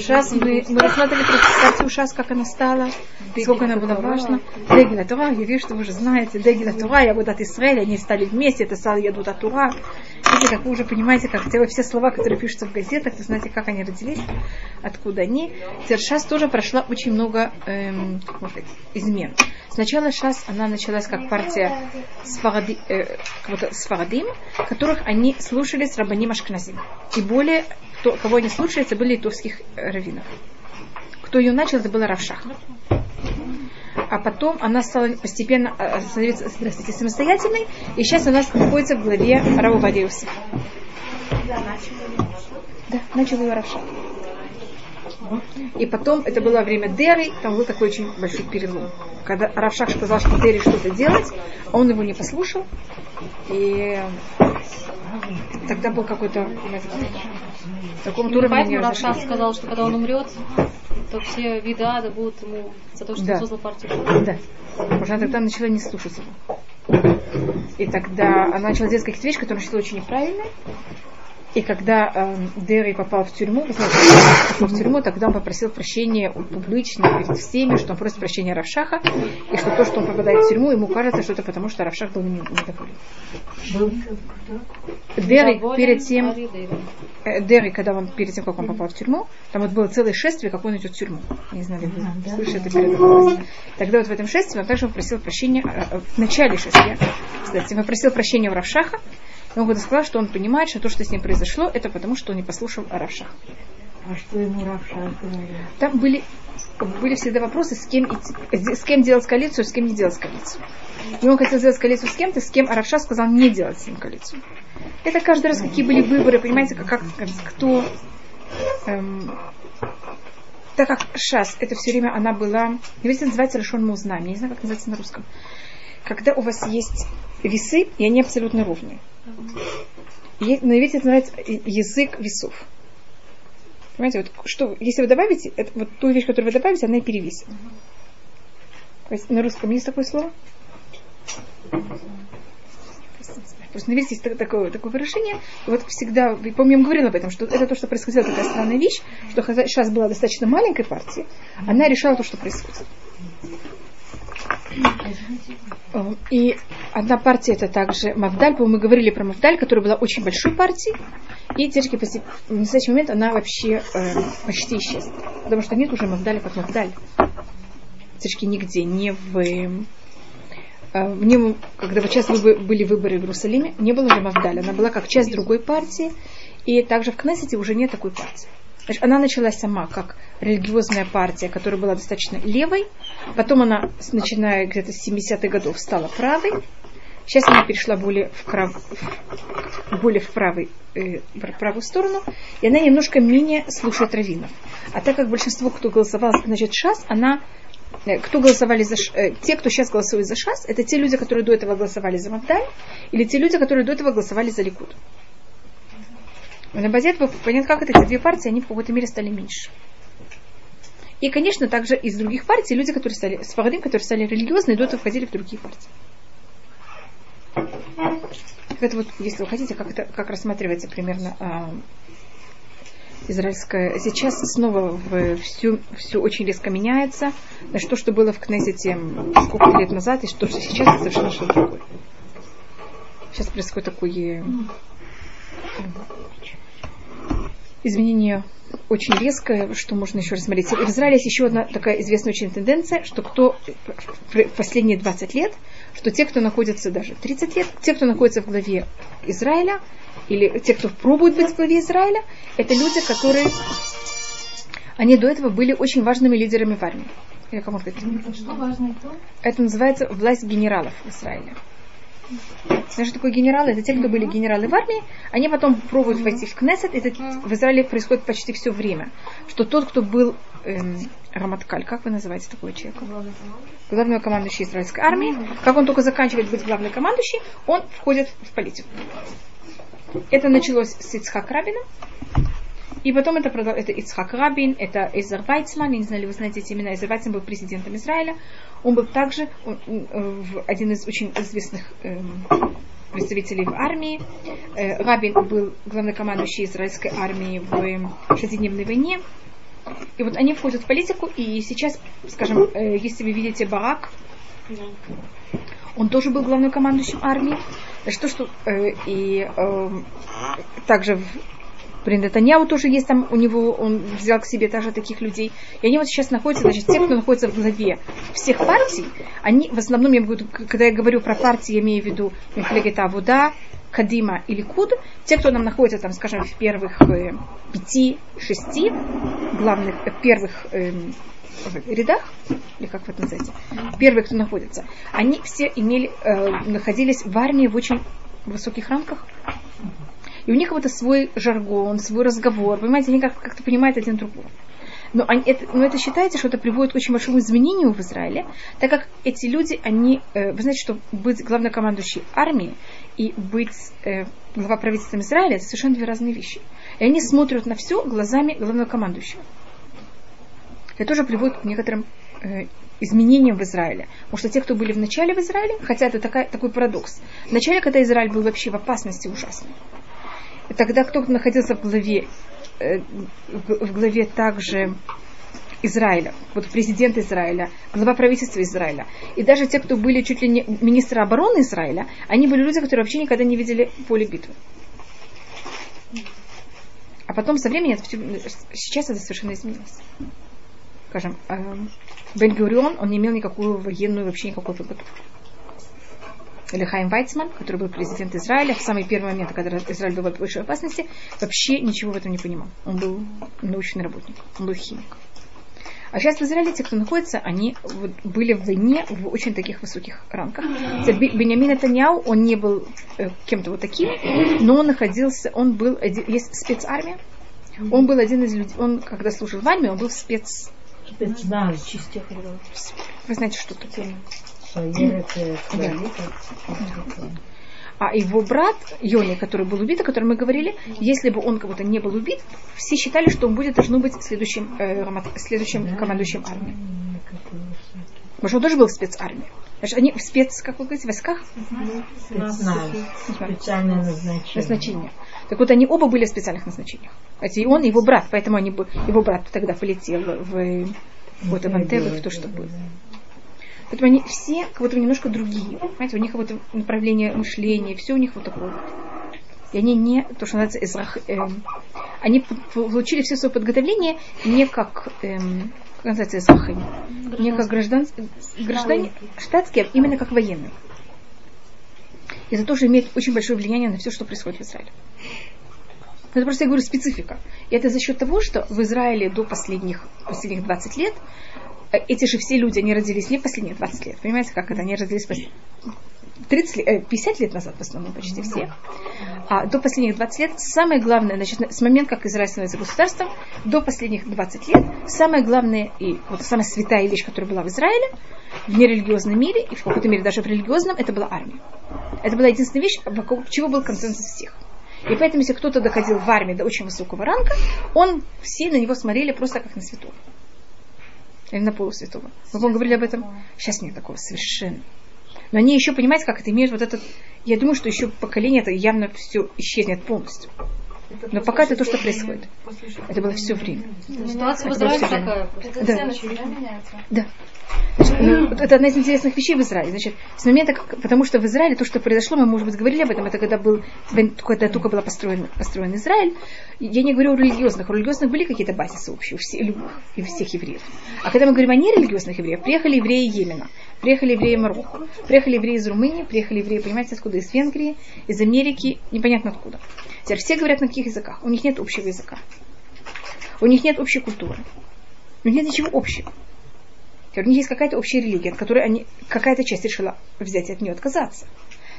Шас, мы рассматривали представитель Шас, как она стала, сколько она была важна. Дегила Тора, я вижу, что вы уже знаете, Дегила Тора, я буду от Израиля, они стали вместе, это стало я буду от Тора. Видите, как вы уже понимаете, как хотя бы все слова, которые пишутся в газетах, вы знаете, как они родились, откуда они. Шас тоже прошла очень много измен. Сначала Шас, она началась как партия Сфарадим, которых они слушали с Рабаним Ашкназим. И более, кого они слушали, это были литовских раввинов. Кто ее начал, это была Рав Шах. А потом она стала постепенно становиться самостоятельной, и сейчас она находится в главе Рава Овадья Йосефа. Да, начал ее Рав Шах. И потом, это было время Деры, там был такой очень большой перелом. Когда Рав Шах сказал, что Дерри что-то делать, он его не послушал, и тогда был какой-то... Поэтому Рав Шах сказал, что когда он умрет, то все виды ада будут ему за то, что он создал партию. Да. Потому что она тогда начала не слушать его. И тогда она начала делать какие-то вещи, которые она считала очень неправильные. И когда Дерри попал в тюрьму, вы знаете, попал в тюрьму, тогда он попросил прощения публично перед всеми, что он просит прощения Рав Шаха, и что то, что он попадает в тюрьму, ему кажется, что это потому, что Рав Шах был недоволен. Дерри, когда он перед тем, как он попал в тюрьму, там вот было целое шествие, как он идет в тюрьму. Не знали, вы слышали это передавалось. Тогда вот в этом шествии он также попросил прощения в начале шествия. Кстати, он попросил прощения у Рав Шаха. Но он сказал, что он понимает, что то, что с ним произошло, это потому, что он не послушал Рав Шаха. А что ему Рав Шах говорил? Там были всегда вопросы, с кем делать коалицию, с кем не делать коалицию. И он хотел сделать коалицию с кем-то, с кем Рав Шах сказал не делать с ним коалицию. Это каждый раз какие были выборы, понимаете, как кто... Так как Шас, это все время она была... Видите, называется Лашон Музнам, я не знаю, как называется на русском. Когда у вас есть весы, и они абсолютно ровные. Но видите, это называется язык весов. Понимаете, вот что, если вы добавите, это, вот ту вещь, которую вы добавите, она и перевесит. То есть на русском есть такое слово? Просто на весь есть такое выражение. И вот всегда, помню, я говорила об этом, что это то, что происходило, такая странная вещь, что сейчас была достаточно маленькой партии, она решала то, что происходит. И одна партия, это также Мавдаль, мы говорили про Мавдаль, которая была очень большой партией, и девочки в настоящий момент она вообще почти исчезла, потому что нет уже Мавдаля как Мавдаль. Девочки нигде, когда сейчас были выборы в Иерусалиме, не было уже Мавдаля, она была как часть другой партии, и также в Кнессете уже нет такой партии. Значит, она началась сама как религиозная партия, которая была достаточно левой. Потом она, начиная где-то с 70-х годов, стала правой. Сейчас она перешла более в правую сторону. И она немножко менее слушает раввинов. А так как большинство, кто голосовал, значит, Шас, кто голосовали за те, кто сейчас голосует за Шас, это те люди, которые до этого голосовали за Мавдаль, или те люди, которые до этого голосовали за Ликуд. На базе этого понятно, как эти две партии, они в какой-то мере стали меньше. И, конечно, также из других партий люди, которые стали сфарадим, которые стали религиозные, до этого входили в другие партии. Это вот, если вы хотите, как рассматривается примерно израильская... Сейчас снова все очень резко меняется. Значит, то, что было в Кнессете сколько лет назад, и то, что сейчас, это совершенно что-то другое. Сейчас происходит такое... Изменение очень резкое, что можно еще рассмотреть. В Израиле есть еще одна такая известная очень тенденция, что кто в последние 20 лет, что те, кто находится даже 30 лет, те, кто находится в главе Израиля, или те, кто пробует быть в главе Израиля, это люди, которые они до этого были очень важными лидерами в армии. Или кому сказать? Это называется власть генералов Израиля. Знаешь, что такое генералы? Это те, кто были генералы в армии, они потом пробуют войти в Кнессет. Это в Израиле происходит почти все время. Что тот, кто был Раматкаль, как вы называете такого человека? Главный командующий израильской армии. Как он только заканчивает быть главным командующим, он входит в политику. Это началось с Ицхак Рабина. И потом это Ицхак Рабин, это Эзер Вайцман, я не знаю, ли вы знаете эти имена. Эзер Вайцман был президентом Израиля, он был также один из очень известных представителей в армии. Рабин был главнокомандующий израильской армии в шестидневной войне. И вот они входят в политику, и сейчас, скажем, если вы видите Барак, он тоже был главнокомандующим армии. Также при Нетаньяху тоже есть там, у него, он взял к себе также таких людей. И они вот сейчас находятся, значит, те, кто находится в главе всех партий, они в основном, когда я говорю про партии, я имею в виду Мефлегет Авода, Кадима и Ликуд, те, кто нам находится там, скажем, в первых 5-6 главных, первых рядах, или как вы это называете, первые, кто находится, они все имели, находились в армии в очень высоких рамках. И у них вот свой жаргон, свой разговор, понимаете, они как-то понимают один другого. Но это считается, что это приводит к очень большому изменению в Израиле, так как эти люди, они, вы знаете, что быть главнокомандующей армией и быть глава правительства Израиля, это совершенно две разные вещи. И они смотрят на все глазами главнокомандующего. Это тоже приводит к некоторым изменениям в Израиле. Потому что те, кто были в начале в Израиле, хотя это такой парадокс. В начале, когда Израиль был вообще в опасности ужасной, тогда кто находился в главе также Израиля, вот президент Израиля, глава правительства Израиля, и даже те, кто были чуть ли не министры обороны Израиля, они были люди, которые вообще никогда не видели поле битвы. А потом со временем, сейчас это совершенно изменилось. Скажем, Бен-Гурион, он не имел никакую военную, вообще никакой подготовки. Или Хайм Вайцман, который был президент Израиля, в самый первый момент, когда Израиль был в большой опасности, вообще ничего в этом не понимал. Он был научный работник, он был химик. А сейчас в Израиле те, кто находится, они были в войне в очень таких высоких рамках. Биньямин Нетаньяху, он не был кем-то вот таким, но он находился, он был, есть спецармия, он был один из людей, он когда служил в армии, он был в спец... Вы знаете, что такое? А его брат Йони, который был убит, о котором мы говорили, если бы он кого-то не был убит, все считали, что он должен быть следующим командующим армии. Потому что он тоже был в спецармии. Значит, они в как вы говорите, войсках? Специальное назначение. Так вот, они оба были в специальных назначениях. И он, и его брат. Поэтому его брат тогда полетел в Антебе, в то, что было. Поэтому они все как будто немножко другие. Понимаете, у них вот направление мышления, все у них вот такое. И они не, то, что называется, они получили все свое подготовление не как, как называется, эзрахами, не как граждане штатские, а именно как военные. И это тоже имеет очень большое влияние на все, что происходит в Израиле. Это просто, я говорю, специфика. И это за счет того, что в Израиле до последних 20 лет эти же все люди, они родились не последние 20 лет. Понимаете, как это? Они родились 50 лет назад, в основном, почти все. А до последних 20 лет самое главное, значит, с момента, как Израиль становится государством, до последних 20 лет, самая главная и вот самая святая вещь, которая была в Израиле, в нерелигиозном мире, и в какой-то мере даже в религиозном, это была армия. Это была единственная вещь, вокруг чего был консенсус всех. И поэтому, если кто-то доходил в армии до очень высокого ранга, все на него смотрели просто как на святого. Или на полусвятого. Вы говорили об этом? Сейчас нет такого совершенно. Но они еще, понимаете, как это имеет вот этот... Я думаю, что еще поколение это явно все исчезнет полностью. Но пока это то, что происходит. Это было все время. Ситуация в Израиле такая. Это ценность меняется. Да. Значит, это одна из интересных вещей в Израиле. Значит, с момента, потому что в Израиле то, что произошло, мы, может быть, говорили об этом, это когда только был построен Израиль. Я не говорю о религиозных. У религиозных были какие-то базисы общие у всех евреев. А когда мы говорим о нерелигиозных евреях, приехали евреи Йемена, приехали евреи Марокко, приехали евреи из Румынии, приехали евреи, понимаете, откуда? Из Венгрии, из Америки, непонятно откуда. Теперь все говорят на каких языках. У них нет общего языка. У них нет общей культуры. У них нет ничего общего. У них есть какая-то общая религия, от которой какая-то часть решила взять и от нее отказаться.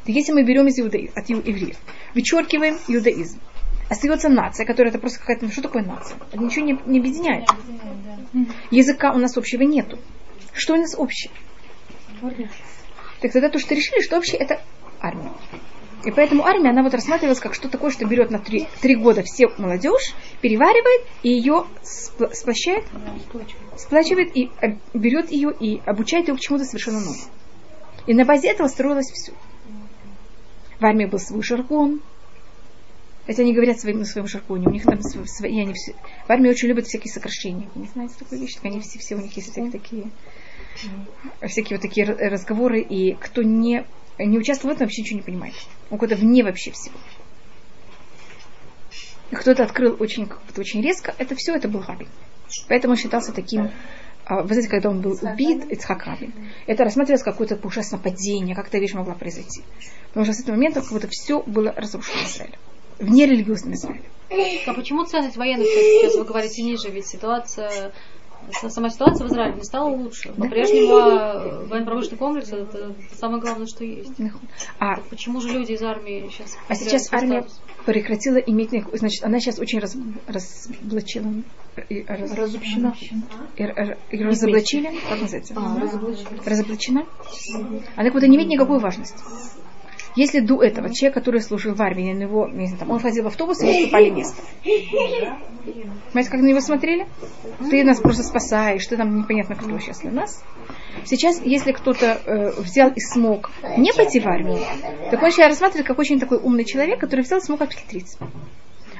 Так если мы берем от евреев, вычеркиваем иудаизм, остается нация, которая это просто какая-то... Что такое нация? Это ничего не объединяет. Да. Языка у нас общего нету. Что у нас общее? Так тогда то, что решили, что общее, это армия. И поэтому армия, она вот рассматривалась как что такое, что берет на 3 года все молодежь, переваривает и ее сплачивает и берет ее и обучает ее к чему-то совершенно новому. И на базе этого строилось все. В армии был свой жаргон. Хотя они говорят своим, на своем жаргоне. У них там свои, они все... В армии очень любят всякие сокращения. Вы не знаете такой вещи, они все у них есть всякие вот такие разговоры. И кто не участвовал в этом, вообще ничего не понимает. У кого-то вне вообще всего. И кто-то открыл очень резко. Это все, это был Рабин. Поэтому он считался таким... Вы знаете, когда он был убит, Ицхак Рабин, это рассматривалось как какое-то ужасное падение, как эта вещь могла произойти. Потому что с этого момента как будто все было разрушено в Израиле. В нерелигиозном Израиле. А почему ценность военных, сейчас вы говорите ниже, ведь сама ситуация в Израиле не стала лучше. Да. По-прежнему военно-промышленный комплекс это самое главное, что есть. А так почему же люди из армии сейчас... А сейчас армия прекратила иметь... Значит, она сейчас очень разоблачена. Разоблачена. Разоблачили? Как называется? Разоблачена. Она как будто не имеет никакой важности. Если до этого человек, который служил в армии, на него, не знаю, там, он ходил в автобус и выступали место. Понимаете, как на него смотрели? Ты нас просто спасаешь, ты там непонятно кто сейчас для нас. Сейчас, если кто-то взял и смог не пойти в армию, так он себя рассматривает как очень такой умный человек, который взял и смог обхитриться.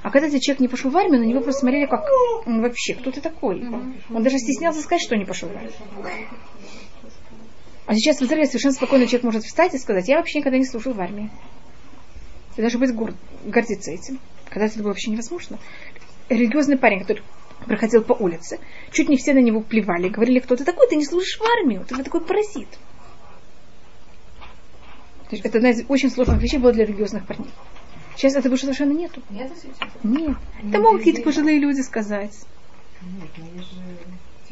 А когда этот человек не пошел в армию, на него просто смотрели как вообще, кто ты такой? Он даже стеснялся сказать, что не пошел в армию. А сейчас в Израиле совершенно спокойно человек может встать и сказать, я вообще никогда не служил в армии. И даже быть гордиться этим. Когда это было вообще невозможно. Религиозный парень, который проходил по улице, чуть не все на него плевали, говорили, кто ты такой, ты не служишь в армию, ты такой паразит. То есть это одна из очень сложных вещей была для религиозных парней. Сейчас этого больше совершенно нету. Нет. Это могут какие-то пожилые люди сказать.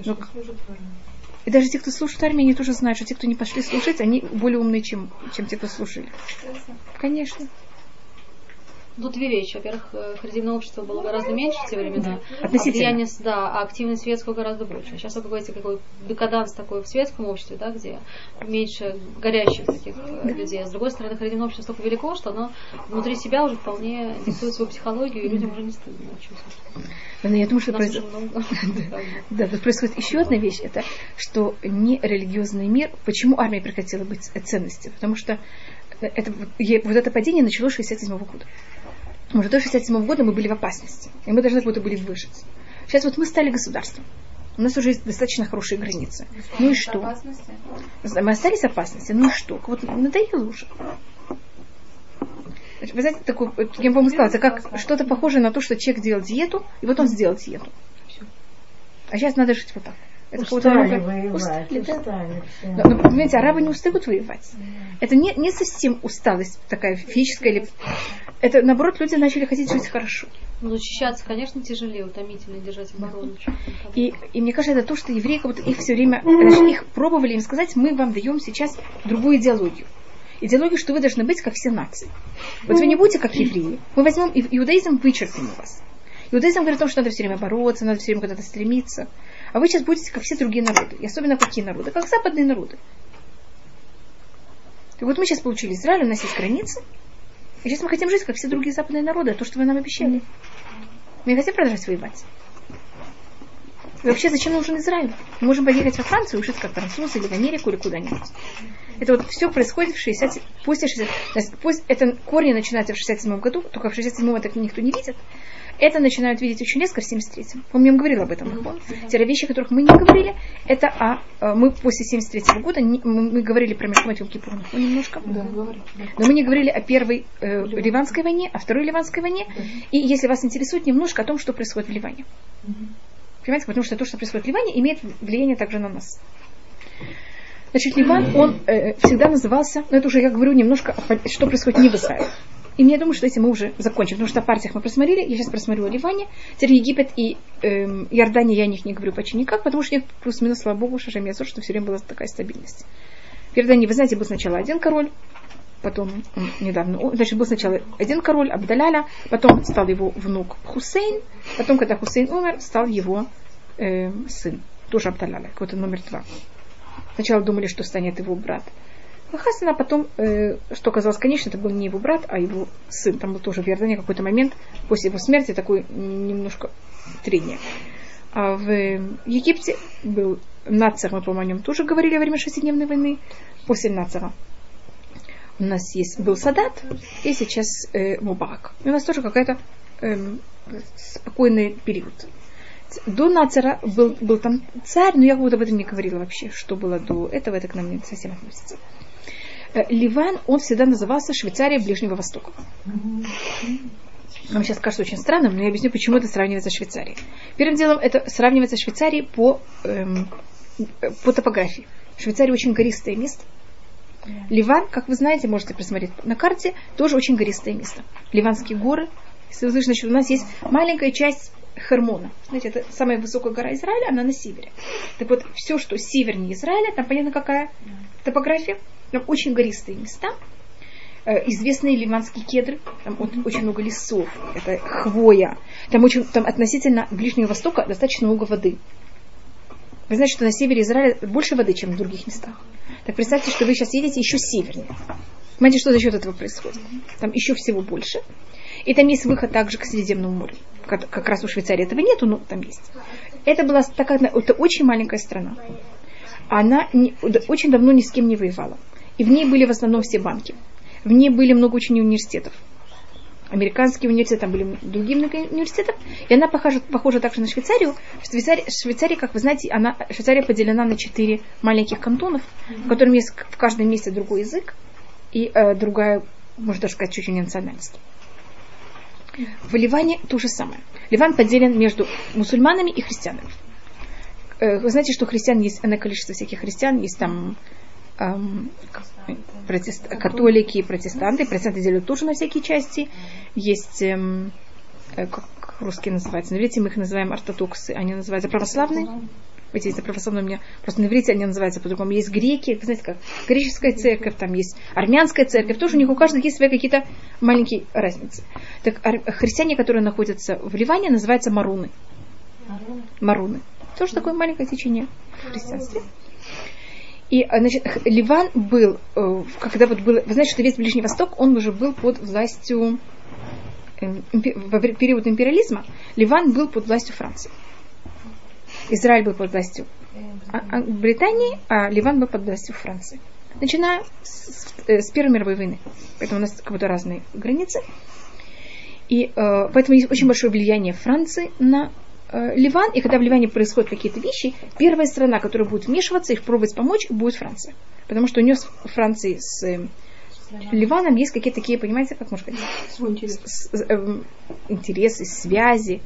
Нет, и даже те, кто служит в армии, они тоже знают, что те, кто не пошли служить, они более умные, чем те, кто служили. Конечно. Тут две вещи. Во-первых, харизматичного общества было гораздо меньше в те времена. Относительно. А активность светского гораздо больше. Сейчас вы говорите, какой декаданс такой в светском обществе, да, где меньше горящих таких людей. А с другой стороны, харизматичное общество столько велико, что оно внутри себя уже вполне диктует свою психологию, и людям уже не стыдно. Я думаю, что происходит еще одна вещь, это что нерелигиозный мир, почему армия прекратила быть ценностью? Потому что это падение началось с 1967 года. Уже до 1967 года мы были в опасности, и мы должны были выжить. Сейчас вот мы стали государством. У нас уже есть достаточно хорошие границы. Ну и что? Мы остались в опасности, ну и что? Вот надоело уже. Вы знаете, такой, я, по-моему, сказала, это как что-то похожее на то, что человек делал диету, и вот он сделал диету. А сейчас надо жить вот так. Это устали воевать, устали. Да? Но, понимаете, арабы не устают воевать. Это не совсем усталость такая физическая. Это, наоборот, люди начали хотеть жить хорошо. Ну, защищаться, конечно, тяжелее, утомительно держать оборону. И мне кажется, это то, что евреи, как будто их все время, их пробовали им сказать, мы вам даем сейчас другую идеологию. Идеологию, что вы должны быть, как все нации. Вот вы не будете, как евреи. Мы возьмем иудаизм, вычеркнем вас. Иудаизм говорит о том, что надо все время бороться, надо все время куда-то стремиться. А вы сейчас будете, как все другие народы. И особенно какие народы? Как западные народы. И вот мы сейчас получили Израиль, у нас есть границы. И сейчас мы хотим жить, как все другие западные народы. То, что вы нам обещали. Мы хотим продолжать воевать. И вообще, зачем нужен Израиль? Мы можем поехать во Францию и жить, как французы, или в Америку, или куда-нибудь. Это вот все происходит в 60... После 60... Это корни начинаются в 67 году. Только в 67-м это никто не видит. Это начинают видеть очень резко в 73-м. Он мне говорил об этом. Те вещи, о которых мы не говорили, это мы после 73-го года, мы говорили про Мишмат Йом-Кипур немножко. Да, но мы не говорили о первой Ливанской войне, о второй Ливанской войне. Да. И если вас интересует, немножко о том, что происходит в Ливане. Угу. Понимаете, потому что то, что происходит в Ливане, имеет влияние также на нас. Значит, Ливан, он всегда назывался, но это уже я говорю немножко, что происходит не в Израиле. И я думаю, что этим мы уже закончим, потому что о партиях мы просмотрели, я сейчас просмотрю о Ливане, теперь Египет и Иордания, я о них не говорю почти никак, потому что у них плюс-минус, слава богу, Шашем Ясур, что все время была такая стабильность. В Иордании, вы знаете, был сначала один король, потом недавно, значит, был сначала один король, Абдаляля, потом стал его внук Хусейн, потом, когда Хусейн умер, стал его сын, тоже Абдаляля, какой-то номер 2. Сначала думали, что станет его брат Хасан, а потом, что оказалось, конечно, это был не его брат, а его сын. Там был тоже в Иордании какой-то момент после его смерти, такой немножко трение. А в Египте был Нацар, мы, по-моему, о нем тоже говорили во время шестидневной войны, после Нацара. у нас есть, был Садат, и сейчас Мубарак. И у нас тоже какой-то спокойный период. До Нацера был там царь, но я как будто об этом не говорила вообще, что было до этого, это к нам не совсем относится. Ливан, он всегда назывался Швейцарией Ближнего Востока. Вам сейчас кажется очень странным, но я объясню, почему это сравнивается с Швейцарией. Первым делом, это сравнивается с Швейцарией по топографии. Швейцария очень гористое место. Ливан, как вы знаете, можете посмотреть на карте, тоже очень гористое место. Ливанские горы. Если вы слышите, значит, у нас есть маленькая часть Хермона. Знаете, это самая высокая гора Израиля, она на севере. Так вот, все, что севернее Израиля, там понятно, какая топография. Там очень гористые места. Известные ливанские кедры, там очень много лесов, это хвоя. Там относительно Ближнего Востока достаточно много воды. Вы знаете, что на севере Израиля больше воды, чем в других местах. Так представьте, что вы сейчас едете еще севернее. Понимаете, что за счет этого происходит? Там еще всего больше. И там есть выход также к Средиземному морю. Как раз у Швейцарии этого нету, но там есть. Это была такая, это очень маленькая страна. Она очень давно ни с кем не воевала. И в ней были в основном все банки. В ней были много очень университетов. Американские университеты, там были другие много университетов. И она похожа также на Швейцарию. Швейцария, как вы знаете, Швейцария поделена на 4 маленьких кантонов, в котором есть в каждом месте другой язык и другая, можно даже сказать, чуть-чуть национальность. В Ливане то же самое. Ливан поделен между мусульманами и христианами. Вы знаете, что христиан есть, на количество всяких христиан, есть там католики, протестанты. Протестанты делят тоже на всякие части. Есть, как русские называются, на иврите мы их называем ортодоксы, они называются православные. Видите, это православные у меня просто на иврите они называются по-другому. Есть греки, вы знаете, как греческая церковь, там есть армянская церковь. Тоже у них у каждого есть свои какие-то маленькие разницы. Так христиане, которые находятся в Ливане, называются маруны. Маруны. Тоже такое маленькое течение в христианстве. И, значит, Ливан был, когда вот был, вы знаете, что весь Ближний Восток, он уже был под властью, в период империализма, Ливан был под властью Франции. Израиль был под властью Британии, а Ливан был под властью Франции. Начиная с Первой мировой войны. Поэтому у нас как будто разные границы. И поэтому есть очень большое влияние Франции на Ливан, и когда в Ливане происходят какие-то вещи, первая страна, которая будет вмешиваться и пробовать помочь, будет Франция. Потому что у нее с Францией, с Ливаном есть какие-то такие, понимаете, как можно сказать, интересы, связи,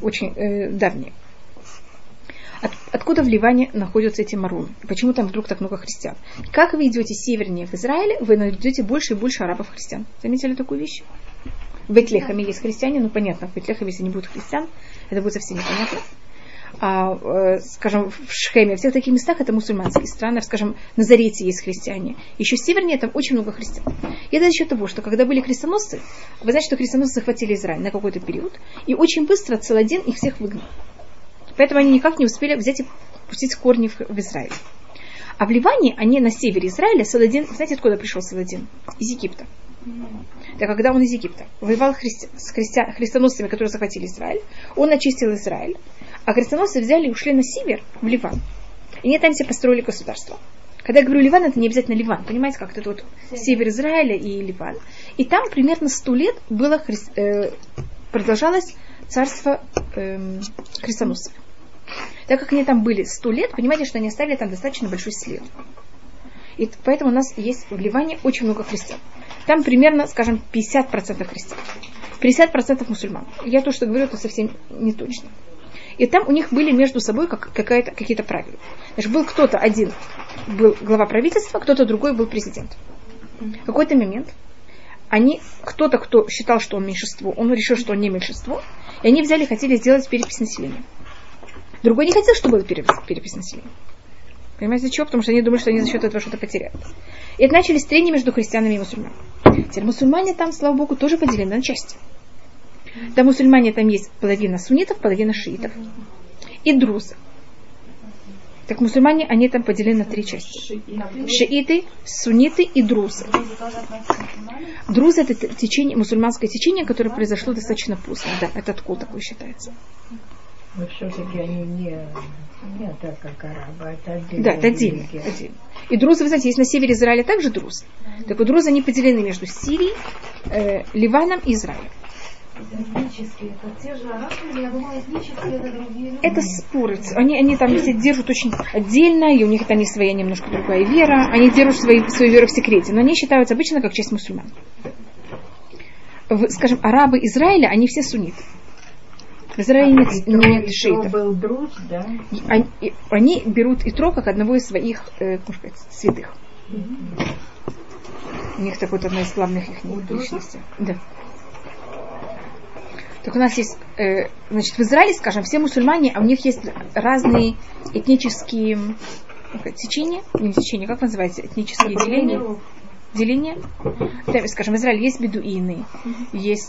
очень давние. Откуда в Ливане находятся эти маруны? Почему там вдруг так много христиан? Как вы идете севернее в Израиле, вы найдете больше и больше арабов-христиан. Заметили такую вещь? В Бетлехеме есть христиане, ну понятно, в Бетлехеме, если не будут христиан, это будет совсем непонятно. Скажем, в Шхеме, в всех таких местах это мусульманские страны, скажем, в Назарете есть христиане. Еще севернее там очень много христиан. И это за счет того, что когда были крестоносцы, вы знаете, что крестоносцы захватили Израиль на какой-то период, и очень быстро Цаладин их всех выгнал. Поэтому они никак не успели взять и пустить корни в Израиль. А в Ливане, они на севере Израиля, Цаладин, знаете, откуда пришел Цаладин? Из Египта. Да, когда он из Египта воевал с крестоносцами, которые захватили Израиль, он очистил Израиль, а крестоносцы взяли и ушли на север, в Ливан. И они там себе построили государство. Когда я говорю Ливан, это не обязательно Ливан, понимаете, как это вот север Израиля и Ливан. И там примерно 100 лет было продолжалось царство крестоносцев. Так как они там были 100 лет, понимаете, что они оставили там достаточно большой след. И поэтому у нас есть в Ливане очень много христиан. Там примерно, скажем, 50% христиан. 50% мусульман. Я то, что говорю, это совсем не точно. И там у них были между собой какие-то правила. Значит, был кто-то один, был глава правительства, кто-то другой был президент. В какой-то момент кто-то, кто считал, что он меньшинство, он решил, что он не меньшинство, и они хотели сделать перепись населения. Другой не хотел, чтобы был перепись населения. Понимаете, чего? Потому что они думали, что они за счет этого что-то потеряют. И начались трения между христианами и мусульманами. Теперь мусульмане там, слава богу, тоже поделены на части. Да, мусульмане там есть половина суннитов, половина шиитов. И друзы. Так мусульмане, они там поделены на 3 части. Шииты, сунниты и друзы. Друзы — это течение, мусульманское течение, которое произошло достаточно поздно. Да, это откол такой считается. Но все-таки они не Не так, как арабы, это отдельно. Да, это отдельно. И друзы, вы знаете, есть на севере Израиля также друзы. Так вот, друзы, они поделены между Сирией, Ливаном и Израилем. Этнические, это те же арабы, я думала, этнические, это другие люди. Это споры. Они там все держат очень отдельно, и у них там есть своя немножко другая вера. Они держат свою веру в секрете, но они считаются обычно как часть мусульман. Скажем, арабы Израиля, они все сунниты. В Израиле нет шиитов. Был друз, да? Они берут Итро как одного из своих, как сказать, святых. У них так вот одна из главных их личностей. Да. Так у нас есть, значит, в Израиле, скажем, все мусульмане, а у них есть разные этнические течения, не течения, как называется, этнические деления. Скажем, в Израиле есть бедуины, есть,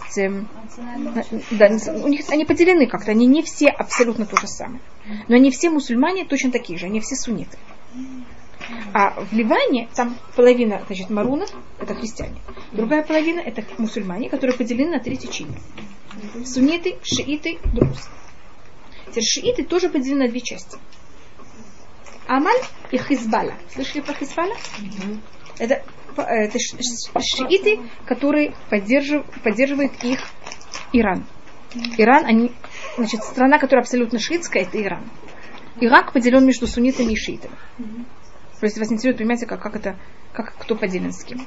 да, у них они поделены как-то, они не все абсолютно то же самое, но они все мусульмане точно такие же, они все сунниты. А в Ливане там половина, значит, марунов, это христиане, другая половина это мусульмане, которые поделены на три течения: сунниты, шииты, друзы. Теперь шииты тоже поделены на две части: Амаль и Хизбалла. Слышали про Хизбалла? Это шииты, которые поддерживает их Иран. Иран, они, значит, страна, которая абсолютно шиитская, это Иран. Ирак поделен между суннитами и шиитами. То есть вас интересует, понимаете, как это, как кто поделен с кем.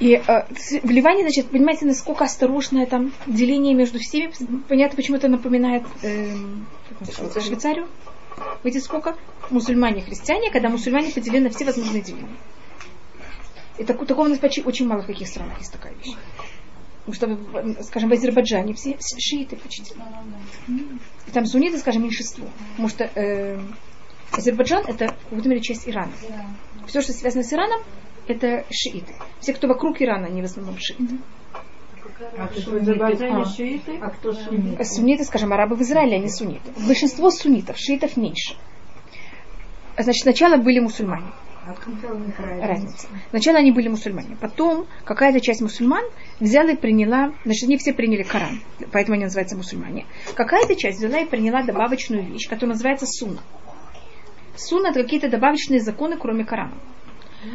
И в Ливане, значит, понимаете, насколько осторожное там деление между всеми. Понятно, почему это напоминает Швейцарию. Видите, сколько мусульмане и христиане, когда мусульмане поделены на все возможные деления. И такого у нас почти очень мало в каких странах есть такая вещь. Потому что, скажем, в Азербайджане все шииты почти. И там сунниты, скажем, меньшинство. Потому что Азербайджан это, в какой-то мере, часть Ирана. Все, что связано с Ираном, это шииты. Все, кто вокруг Ирана, они в основном шииты. А кто шииты? А кто сунниты? Сунниты, скажем, арабы в Израиле, они сунниты. Большинство суннитов, шиитов меньше. Значит, сначала были мусульмане. Разница. Сначала они были мусульмане. Потом какая-то часть мусульман взяла и приняла, значит, они все приняли Коран, поэтому они называются мусульмане. Какая-то часть взяла и приняла добавочную вещь, которая называется сунна. Сунна – это какие-то добавочные законы, кроме Корана.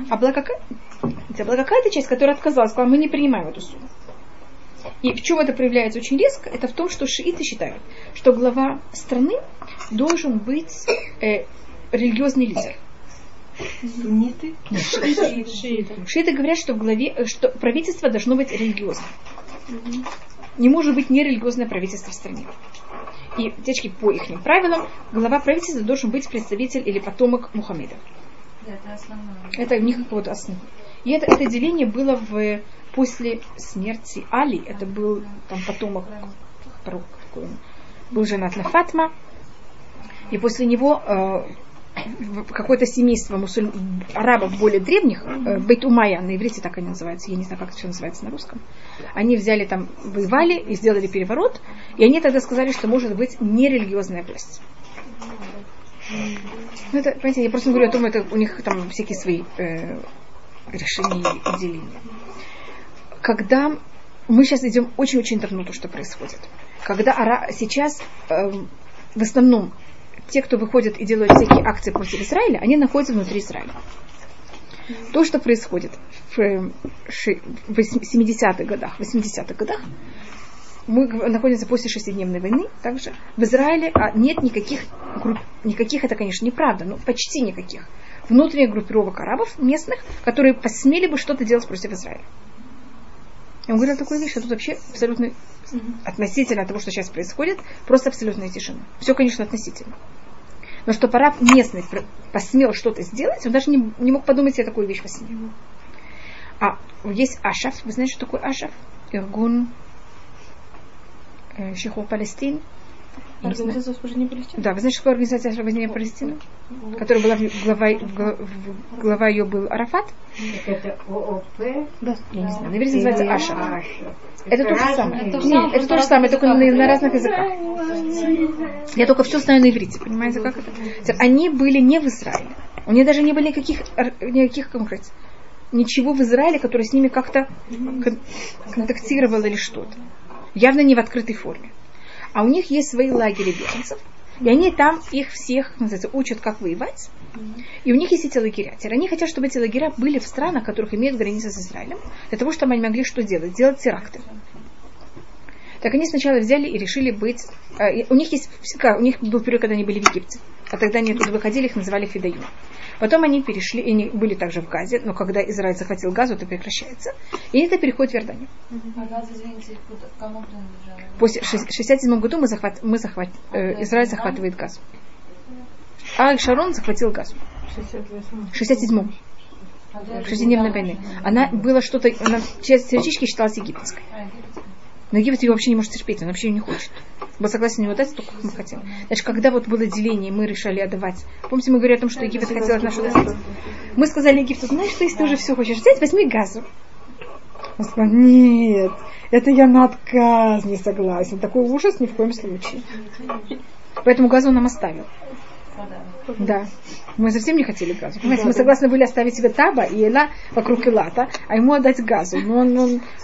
А была какая-то часть, которая отказалась, сказала, мы не принимаем эту сунну. И в чем это проявляется очень резко, это в том, что шииты считают, что глава страны должен быть религиозный лидер. Сунниты? Шииты говорят, что в главе, что правительство должно быть религиозным. Не может быть нерелигиозное правительство в стране. И течки по их правилам глава правительства должен быть представитель или потомок Мухаммеда. Да, это основное. Это у них какое-то основное. И это деление было после смерти Али. Это был там потомок пророка, был женат на Фатма. И после него какое-то семейство арабов более древних, Бейт Умайя, на иврите так они называются, я не знаю, как это называется на русском, они взяли там, воевали и сделали переворот, и они тогда сказали, что может быть нерелигиозная власть. Ну, это, понимаете, я просто говорю о том, это у них там всякие свои решения и деления. Когда мы сейчас идем очень-очень давно, то, что происходит. Когда сейчас в основном те, кто выходят и делают всякие акции против Израиля, они находятся внутри Израиля. То, что происходит в 70-х годах, 80-х годах, мы находимся после шестидневной войны также. В Израиле нет никаких групп, никаких, это, конечно, неправда, но почти никаких внутренних группировок арабов местных, которые посмели бы что-то делать против Израиля. И он говорил такую вещь, что тут вообще абсолютно относительно того, что сейчас происходит, просто абсолютная тишина. Все, конечно, относительно. Но что араб местный посмел что-то сделать, он даже не мог подумать себе такую вещь посмел. А есть Ашаф. Вы знаете, что такое Ашаф? Иргун Шихов Палестин. Организация освобождения Палестины? Да, вы знаете, что такое организация освобождения Палестины? Которая была глава ее был Арафат. Это ООП? Да, я не знаю. Наверное, называется Ашаф. Это то же самое. Нет, это то же самое, только на разных языках. Я только все знаю на иврите, понимаете, как это? Они были не в Израиле. У них даже не было никаких конкретов. Ничего в Израиле, которое с ними как-то контактировало или что-то. Явно не в открытой форме. А у них есть свои лагеря беженцев, И они там их всех, называется, учат, как воевать. И у них есть эти лагеря. Теперь они хотят, чтобы эти лагеря были в странах, которых имеют границы с Израилем, для того, чтобы они могли что делать? Делать теракты. Так они сначала взяли и решили быть... у них был период, когда они были в Египте. А тогда они оттуда выходили, их называли фидаим. Потом они перешли, и они были также в Газе, но когда Израиль захватил Газу, это прекращается. И это переходит в Иорданию. А Газа, извините, кому принадлежала? После 1967 году Израиль захватывает Газу. А Шарон захватил Газу. В 1967-м. Шестидневной войны. Она была что-то... Она теоретически считалась египетской. Но Египет ее вообще не может терпеть, он вообще ее не хочет. Был согласен его дать столько, как мы хотим. Значит, когда вот было деление, мы решали отдавать. Помните, мы говорили о том, что Египет хотел от нас отдать? Мы сказали Египту, знаешь, что если ты уже все хочешь взять, возьми Газу. Он сказал, нет, это я на отказ не согласен. Такой ужас ни в коем случае. Поэтому Газу он нам оставил. Да. Мы совсем не хотели Газу. Понимаете, мы согласны были оставить себе Таба и Эла вокруг Элата, а ему отдать Газу. Но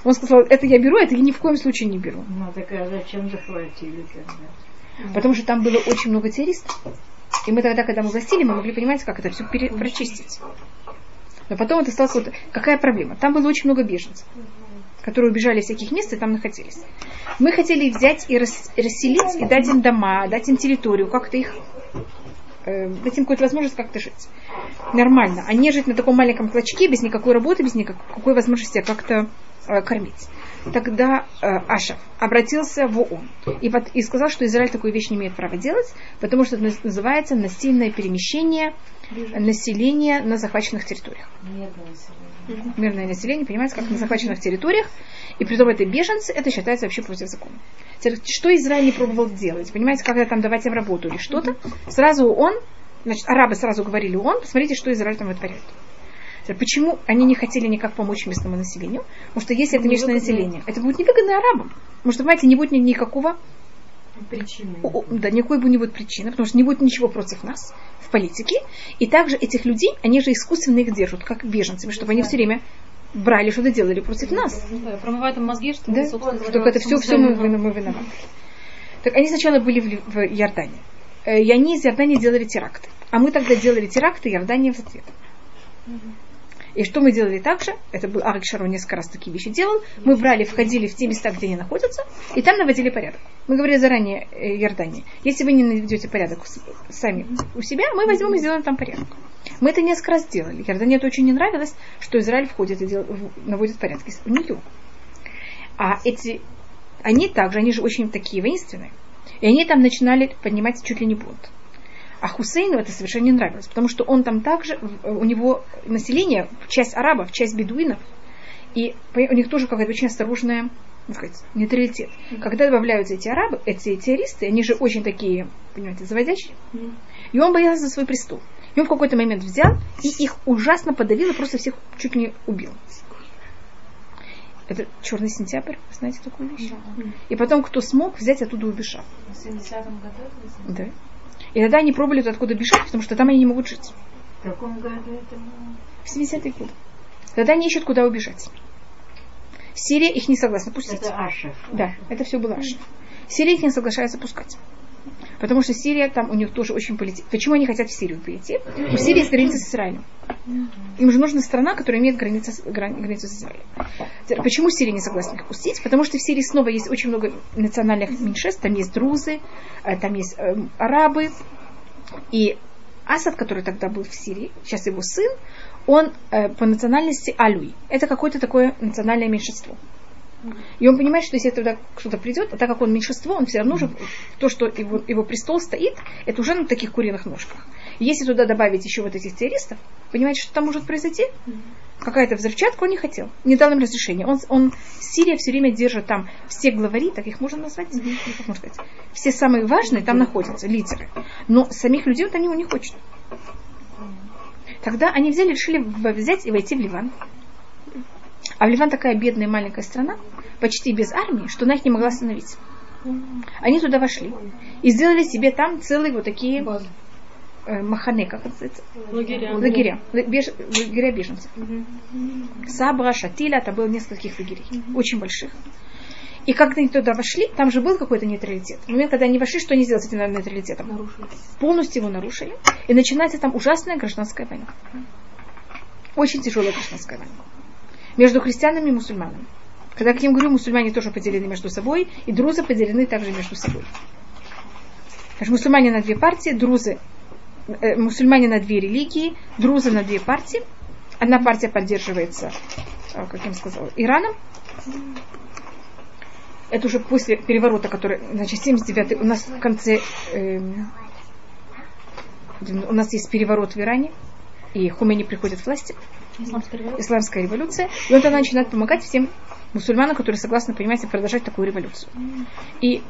он сказал, это я беру, это я ни в коем случае не беру. Ну так а зачем захватили тогда? Потому что там было очень много террористов. И мы тогда, когда мы властили, мы могли понимать, как это все прочистить. Но потом это стало... Какая проблема? Там было очень много беженцев, которые убежали из всяких мест и там находились. Мы хотели их взять и расселить, и дать им дома, дать им территорию, как-то их... дать им какую-то возможность как-то жить нормально, а не жить на таком маленьком клочке без никакой работы, без никакой возможности как-то кормить. Тогда Ашав обратился в ООН и сказал, что Израиль такую вещь не имеет права делать, потому что это называется насильное перемещение населения на захваченных территориях. Мирное население, понимаете, как на захваченных территориях. И при том это беженцы, это считается вообще против закона. Что Израиль не пробовал делать? Понимаете, когда там давать им работу или что-то? Сразу ООН, значит, арабы сразу говорили ООН, посмотрите, что Израиль там вытворяет. Почему они не хотели никак помочь местному населению? Потому что если это местное население, это будет невыгодно арабам. Потому что, понимаете, не будет никакого причины. Да, никакой бы не будет причины, потому что не будет ничего против нас в политике. И также этих людей, они же искусственно их держат, как беженцами, чтобы они все время брали, что-то делали против нас. Промывают им мозги, что да? Только это все мы виноваты. Так они сначала были в Иордании. И они из Иордании делали теракты. А мы тогда делали теракты Иордании в ответ. И что мы делали так же, это был Арик Шарон несколько раз такие вещи делал, мы брали, входили в те места, где они находятся, и там наводили порядок. Мы говорили заранее Иордании, если вы не наведете порядок сами у себя, мы возьмем и сделаем там порядок. Мы это несколько раз делали. Иордании это очень не нравилось, что Израиль входит и наводит порядки у нее. А эти, они также, они же очень такие воинственные, и они там начинали поднимать чуть ли не бунт. А Хусейну это совершенно не нравилось, потому что он там также, у него население, часть арабов, часть бедуинов, и у них тоже какая-то очень осторожная, так сказать, нейтралитет. Когда добавляются эти арабы, эти террористы, они же очень такие, понимаете, заводящие, и он боялся за свой престол. И он в какой-то момент взял и их ужасно подавил и просто всех чуть не убил. Это «Черный сентябрь», вы знаете такую вещь? И потом, кто смог, взять оттуда убежал. В 70-м году? Да. И тогда они пробовали откуда бежать, потому что там они не могут жить. В каком году это было? В 70-е годы. Тогда они ищут, куда убежать. Сирия их не согласна пустить. Это Ашев. Да, это все было Ашев. Сирия их не соглашается пускать. Потому что Сирия, там у них тоже очень политика. Почему они хотят в Сирию перейти? У Сирии есть граница с Израилем. Им же нужна страна, которая имеет границу с Израилем. Почему Сирия не согласна их пустить? Потому что в Сирии снова есть очень много национальных меньшинств. Там есть друзы, там есть арабы. И Асад, который тогда был в Сирии, сейчас его сын, он по национальности алюй. Это какое-то такое национальное меньшинство. И он понимает, что если туда что-то придет, а так как он меньшинство, он все равно же то, что его престол стоит, это уже на таких куриных ножках. И если туда добавить еще вот этих террористов, понимаете, что там может произойти? Какая-то взрывчатка, он не хотел, не дал им разрешения. Сирия все время держит там все главари, так их можно назвать, как можно сказать, все самые важные там находятся, лидеры. Но самих людей он там его не хочет. Тогда они решили взять и войти в Ливан. А в Ливан такая бедная маленькая страна, почти без армии, что она их не могла остановить. Они туда вошли и сделали себе там целые вот такие махане, как это называется? Лагеря беженцев. Сабра, Шатиля, там было нескольких лагерей, очень больших. И как они туда вошли, там же был какой-то нейтралитет. В момент, когда они вошли, что они сделали с этим нейтралитетом? Нарушили. Полностью его нарушили. И начинается там ужасная гражданская война. Очень тяжелая гражданская война. Между христианами и мусульманами. Когда к ним говорю, мусульмане тоже поделены между собой, и друзы поделены также между собой. Потому что мусульмане на две партии, мусульмане на две религии, друзы на две партии. Одна партия поддерживается, как я им сказала, Ираном. Это уже после переворота, который, значит, 79-й, у нас в конце, у нас есть переворот в Иране, и Хомейни приходит к власти. Исламская революция. И вот она начинает помогать всем мусульманам, которые согласны, понимаете, продолжать такую революцию. И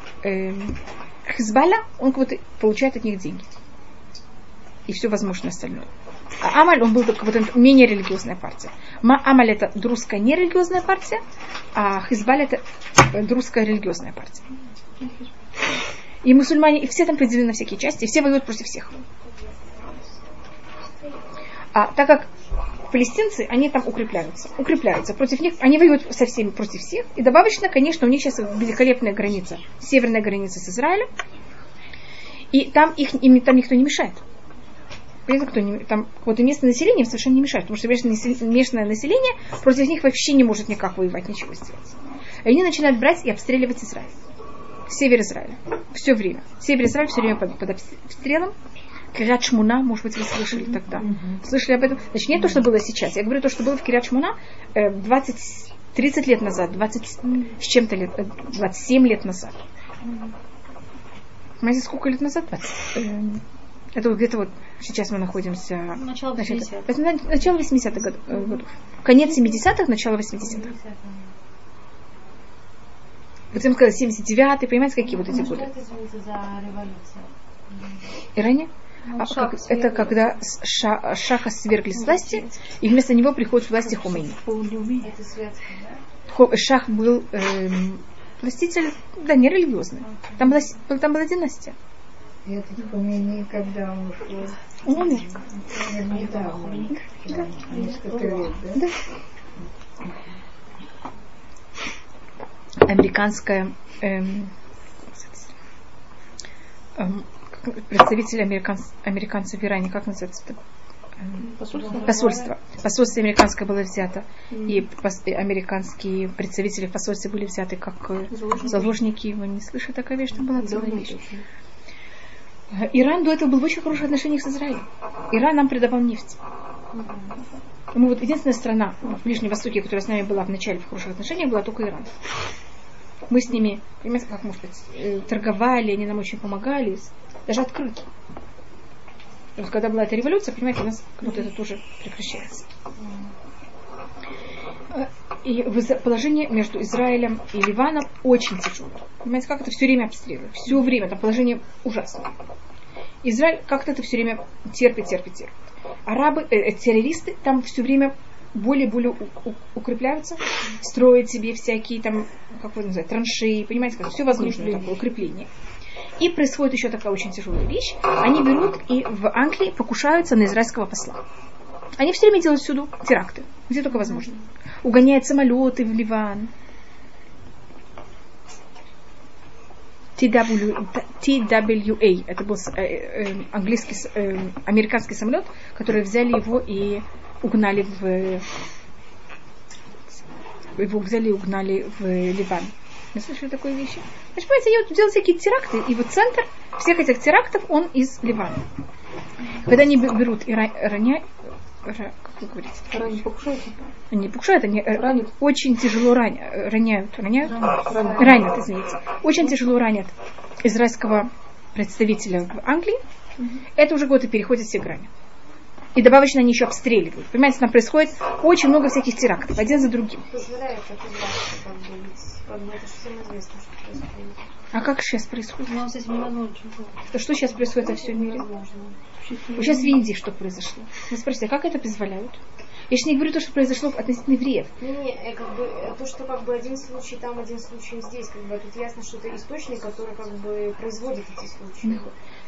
Хизбалла, он как будто получает от них деньги. И все возможное остальное. А Амаль, он был как будто менее религиозная партия. Амаль это друзская нерелигиозная партия, а Хизбалла это друзская религиозная партия. И мусульмане, и все там поделены на всякие части, и все воюют против всех. А так как палестинцы, они там укрепляются против них, они воюют со всеми против всех, и добавочно, конечно, у них сейчас великолепная граница, северная граница с Израилем, и там им там никто не мешает. Там вот и местное население совершенно не мешает, потому что местное население против них вообще не может никак воевать, ничего сделать. И они начинают брать и обстреливать Израиль, север Израиля, все время. Север Израиля все время под обстрелом. Кирьят-Шмуна, может быть, вы слышали тогда. Слышали об этом? Значит, не то, что было сейчас. Я говорю то, что было в Кирьят-Шмуна 30 лет назад, 27 лет назад. Понимаете, сколько лет назад? 20. Это вот где-то вот сейчас мы находимся... Начало 80-х. Начало 80-х годов. Конец 70-х, начало 80-х. Потом сказали 79-й, понимаете, какие вот эти годы? Что это, извините, за революция? Иране? Ну, это когда Шаха свергли с власти, и вместо него приходит к власти Хомейни. Шах был властитель, да, не религиозный. Там была династия. Я так помню, когда он ушел. Он умер. Да. Несколько лет, да? Да. Американская... представители американцев в Иране, как называется это? Посольство американское было взято, и американские представители в посольстве были взяты как заложники. Вы не слышали такая вещь, там была целая вещь. Иран до этого был в очень хороших отношениях с Израилем. Иран нам продавал нефть. Мы вот единственная страна в Ближнем Востоке, которая с нами была вначале в хороших отношениях, была только Иран. Мы с ними, понимаете, как может быть, торговали, они нам очень помогали, даже открыто. Вот когда была эта революция, понимаете, у нас вот это тоже прекращается. И положение между Израилем и Ливаном очень тяжелое. Понимаете, как это все время обстрелы, все время, там положение ужасное. Израиль как-то это все время терпит. Арабы, террористы там все время... более-более укрепляются, строят себе всякие там, как вы называете, траншеи, понимаете, как все возможное такое укрепление. И происходит еще такая очень тяжелая вещь. Они берут и в Англии покушаются на израильского посла. Они все время делают всюду теракты, где только возможно. Угоняют самолеты в Ливан. TWA, это был английский, американский самолет, который взяли его и угнали в Ливан. Не слышали такой вещи? Значит, понимаете, они вот делают всякие теракты, и вот центр всех этих терактов, он из Ливана. Когда они берут и роняют, как вы говорите? Они не покушают, они ранят. Очень тяжело ранят, извините. Очень тяжело ранят израильского представителя в Англии. Это уже год и переходит все грани. И добавочно они еще обстреливают. Понимаете, там происходит очень много всяких терактов, один за другим. А как сейчас происходит? Что сейчас происходит во всем мире? Сейчас в Индии что произошло? Вы спросите, а как это позволяют? Я же не говорю то, что произошло относительно евреев. То, что как бы один случай там, один случай здесь, как бы тут ясно, что это источник, который как бы производит эти случаи.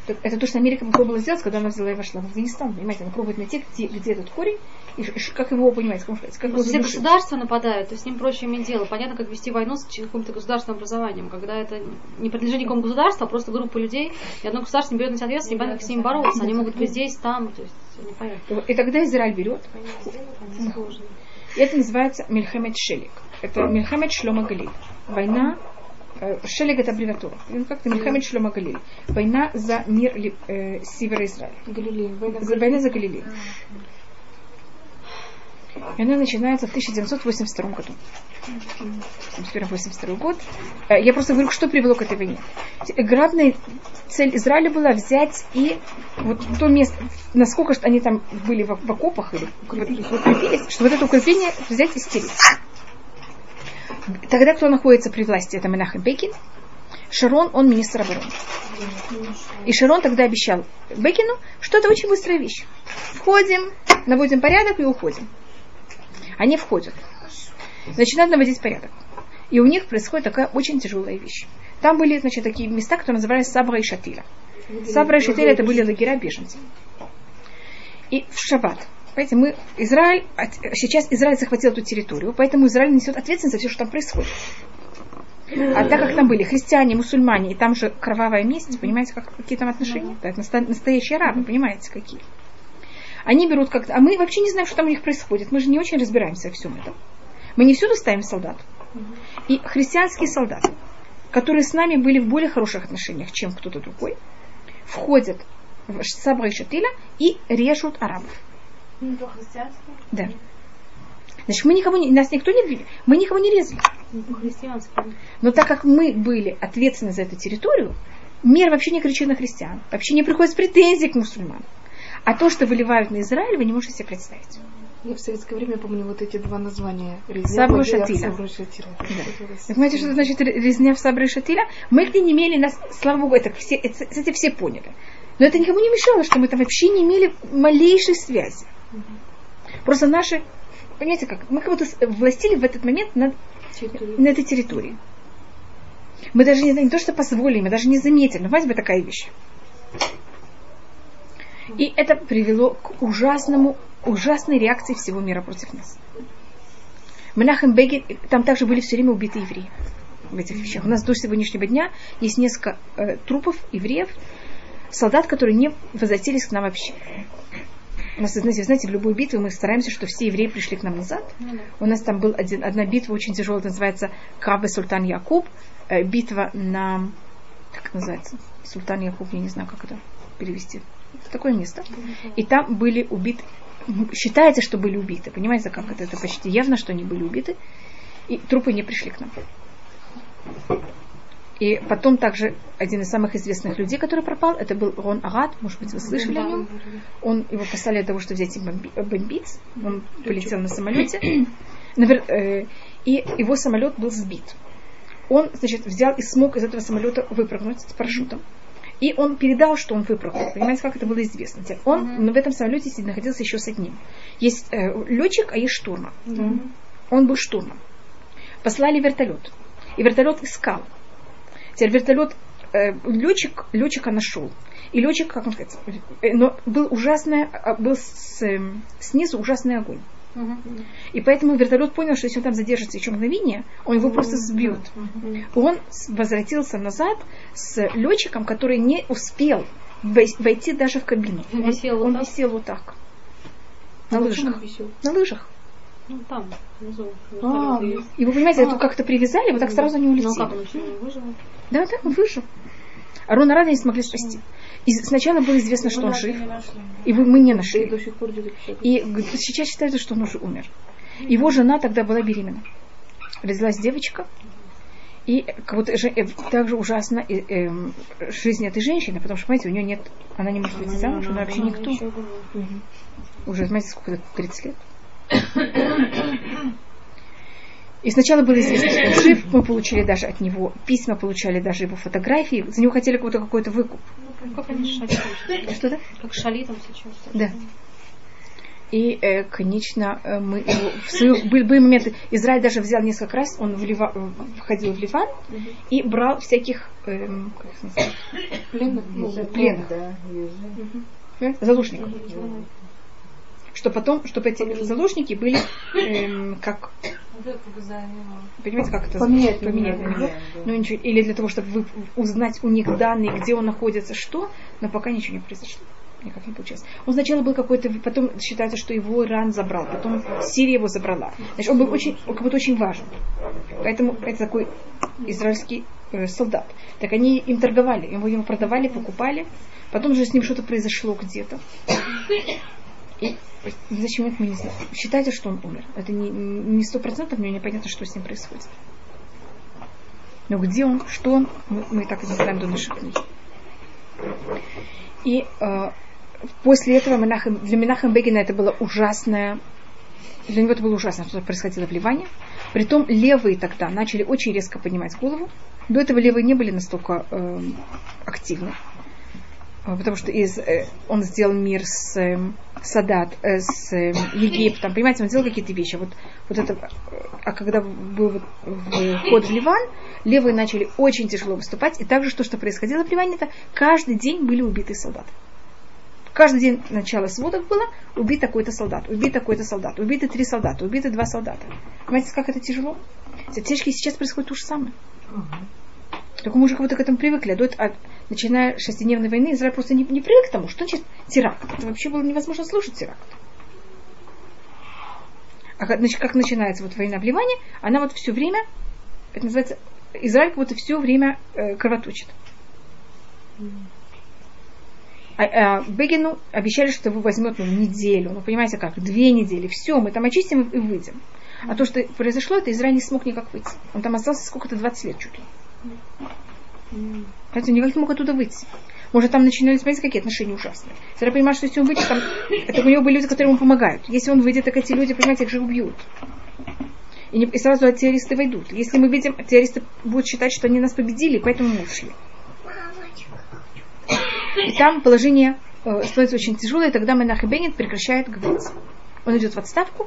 Это то, что Америка попробовала сделать, когда она взяла и вошла в Афганистан. Понимаете, она пробует найти, где этот корень, и как его, понимаете, как его все государства нападают, то с ним проще иметь дело. Понятно, как вести войну с каким-то государственным образованием, когда это не принадлежит никому государству, а просто группа людей, и одно государство не берет на себя ответственность, непонятно, как с ними бороться. Они могут быть здесь, там, то есть непонятно. И тогда Израиль берет. Это называется Мельхамед Шелик. Это Мельхамед Шлома Галиль. Война. Шелег это аббревиатура. Ну как-то Мельхамед Шлома Галиль. Война за мир севера Израиля. Галилей. Война за Галилею. И она начинается в 1982 году. 1982 год. Я просто говорю, что привело к этой войне. Главная цель Израиля была взять и вот то место, насколько они там были в окопах или укрепились, что вот это укрепление взять и стереть. Тогда кто находится при власти? Это Менахем Бегин. Шарон, он министр обороны. И Шарон тогда обещал Бегину, что это очень быстрая вещь. Входим, наводим порядок и уходим. Они входят. Начинают наводить порядок. И у них происходит такая очень тяжелая вещь. Там были, значит, такие места, которые назывались Сабра и Шатиля. Сабра и Шатиля это были лагеря беженцев. И в шаббат. Понимаете, сейчас Израиль захватил эту территорию, поэтому Израиль несет ответственность за все, что там происходит. А так как там были христиане, мусульмане, и там же кровавая месть, понимаете, какие там отношения? Да, это настоящие арабы, понимаете, какие. Они берут как-то... А мы вообще не знаем, что там у них происходит. Мы же не очень разбираемся во всем этом. Мы не всюду ставим солдат. И христианские солдаты, которые с нами были в более хороших отношениях, чем кто-то другой, входят в Сабра и Шатиля и режут арабов. По-христиански? Да. Значит, нас никто не били, мы никого не резали. По-христиански. Но так как мы были ответственны за эту территорию, мир вообще не кричит на христиан, вообще не приходит с претензий к мусульманам. А то, что выливают на Израиль, вы не можете себе представить. Я в советское время помню вот эти два названия. Резня Сабра и Шатиля. Да. Знаете, что значит резня в Сабра и Шатиля? Мы к ней не имели, слава богу, это все поняли. Но это никому не мешало, что мы там вообще не имели малейшей связи. Просто наши, понимаете как, мы как будто властили в этот момент на этой территории. Мы даже не то, что позволили, мы даже не заметили, но мать бы такая вещь. И это привело к ужасной реакции всего мира против нас. Менахем Бегин, там также были все время убиты евреи в этих вещах. У нас до сегодняшнего дня есть несколько трупов евреев, солдат, которые не возвратились к нам вообще. У нас, знаете, в любой битве мы стараемся, что все евреи пришли к нам назад. У нас там была одна битва очень тяжелая, называется Кавы Султан Якуб. Битва на... Как называется? Султан Якуб, я не знаю, как это перевести. Это такое место. И там были убиты... Считается, что были убиты. Понимаете, как это? Это почти явно, что они были убиты. И трупы не пришли к нам. И потом также один из самых известных людей, который пропал, это был Рон Арат. Может быть, вы слышали о нем. Он, его послали для того, чтобы взять и бомбить. Он полетел на самолете. И его самолет был сбит. Он, значит, взял и смог из этого самолета выпрыгнуть с парашютом. И он передал, что он выпрыгнул. Понимаете, как это было известно. Он в этом самолете находился еще с одним. Есть летчик, а есть штурман. Он был штурман. Послали вертолет. И вертолет искал. Теперь вертолет, летчика нашел. И летчик, как он сказать, но был снизу ужасный огонь. И поэтому вертолет понял, что если он там задержится еще мгновение, он его просто сбьет. Он возвратился назад с летчиком, который не успел войти даже в кабину. Он висел вот так. На лыжах. На лыжах. Ну, там, внизу. И вы понимаете, это как-то привязали, вот так сразу не улетели. Ну, как он выжил? Да, он выжил. Арон Арада не смогли спасти. И сначала было известно, что он жив. И мы не нашли. И сейчас считается, что он уже умер. Его жена тогда была беременна. Родилась девочка. И вот также ужасно жизнь этой женщины, потому что, понимаете, у нее нет... Она не может выйти замуж, она вообще никто. Уже, знаете, сколько? 30 лет. И сначала было известно, что он жив, мы получили даже от него письма, получали даже его фотографии, за него хотели какой-то выкуп. Ну, как они шали? Что-то? Как шали там сейчас. Да. И, конечно, мы были моменты. Израиль даже взял несколько раз, он входил в Ливан и брал всяких пленных. Заложников. Чтобы эти заложники были как... Понимаете, как это поменять. Ну, ничего, или для того, чтобы узнать у них данные, где он находится, что, но пока ничего не произошло. Никак не получилось. Он сначала был какой-то, потом считается, что его Иран забрал, потом Сирия его забрала. Значит, он был очень важен. Поэтому это такой израильский солдат. Так они им торговали, его продавали, покупали. Потом же с ним что-то произошло где-то. И зачем это, мы не знаем. Считайте, что он умер. Это не 100%, мне непонятно, что с ним происходит. Но где он, что он, мы так и не знаем до наших дней. И после этого для Менахема Бегина это было ужасное. Для него это было ужасно, что происходило в Ливане. Притом левые тогда начали очень резко поднимать голову. До этого левые не были настолько активны. Потому что он сделал мир с Садат, с Египтом. Понимаете, он сделал какие-то вещи. Вот это, а когда был вход в Ливан, левые начали очень тяжело выступать. И также то, что происходило в Ливане, это каждый день были убиты солдаты. Каждый день начало сводок было: убит такой-то солдат, убит такой-то солдат, убиты 3 солдата, убиты 2 солдата. Понимаете, как это тяжело? В аптечке сейчас происходит то же самое. Только мы уже как будто к этому привыкли. Начиная с 6-дневной войны, Израиль просто не привык к тому, что значит теракт. Это вообще было невозможно слушать теракт. А как начинается война в Ливане, она все время, это называется, Израиль как будто все время кровоточит. А Бегину обещали, что его возьмет неделю, понимаете как, 2 недели, все, мы там очистим и выйдем. А то, что произошло, это Израиль не смог никак выйти. Он там остался сколько-то, 20 лет чуть ли. Поэтому никак не мог оттуда выйти. Может, там начинались, понимаете, какие отношения ужасные. Израиль понимает, что если он выйдет, это у него были люди, которые ему помогают. Если он выйдет, так эти люди, понимаете, их же убьют. И сразу террористы войдут. Если мы видим, террористы будут считать, что они нас победили, поэтому мы ушли. И там положение становится очень тяжелое, и тогда Менахем Бегин прекращает говорить. Он идет в отставку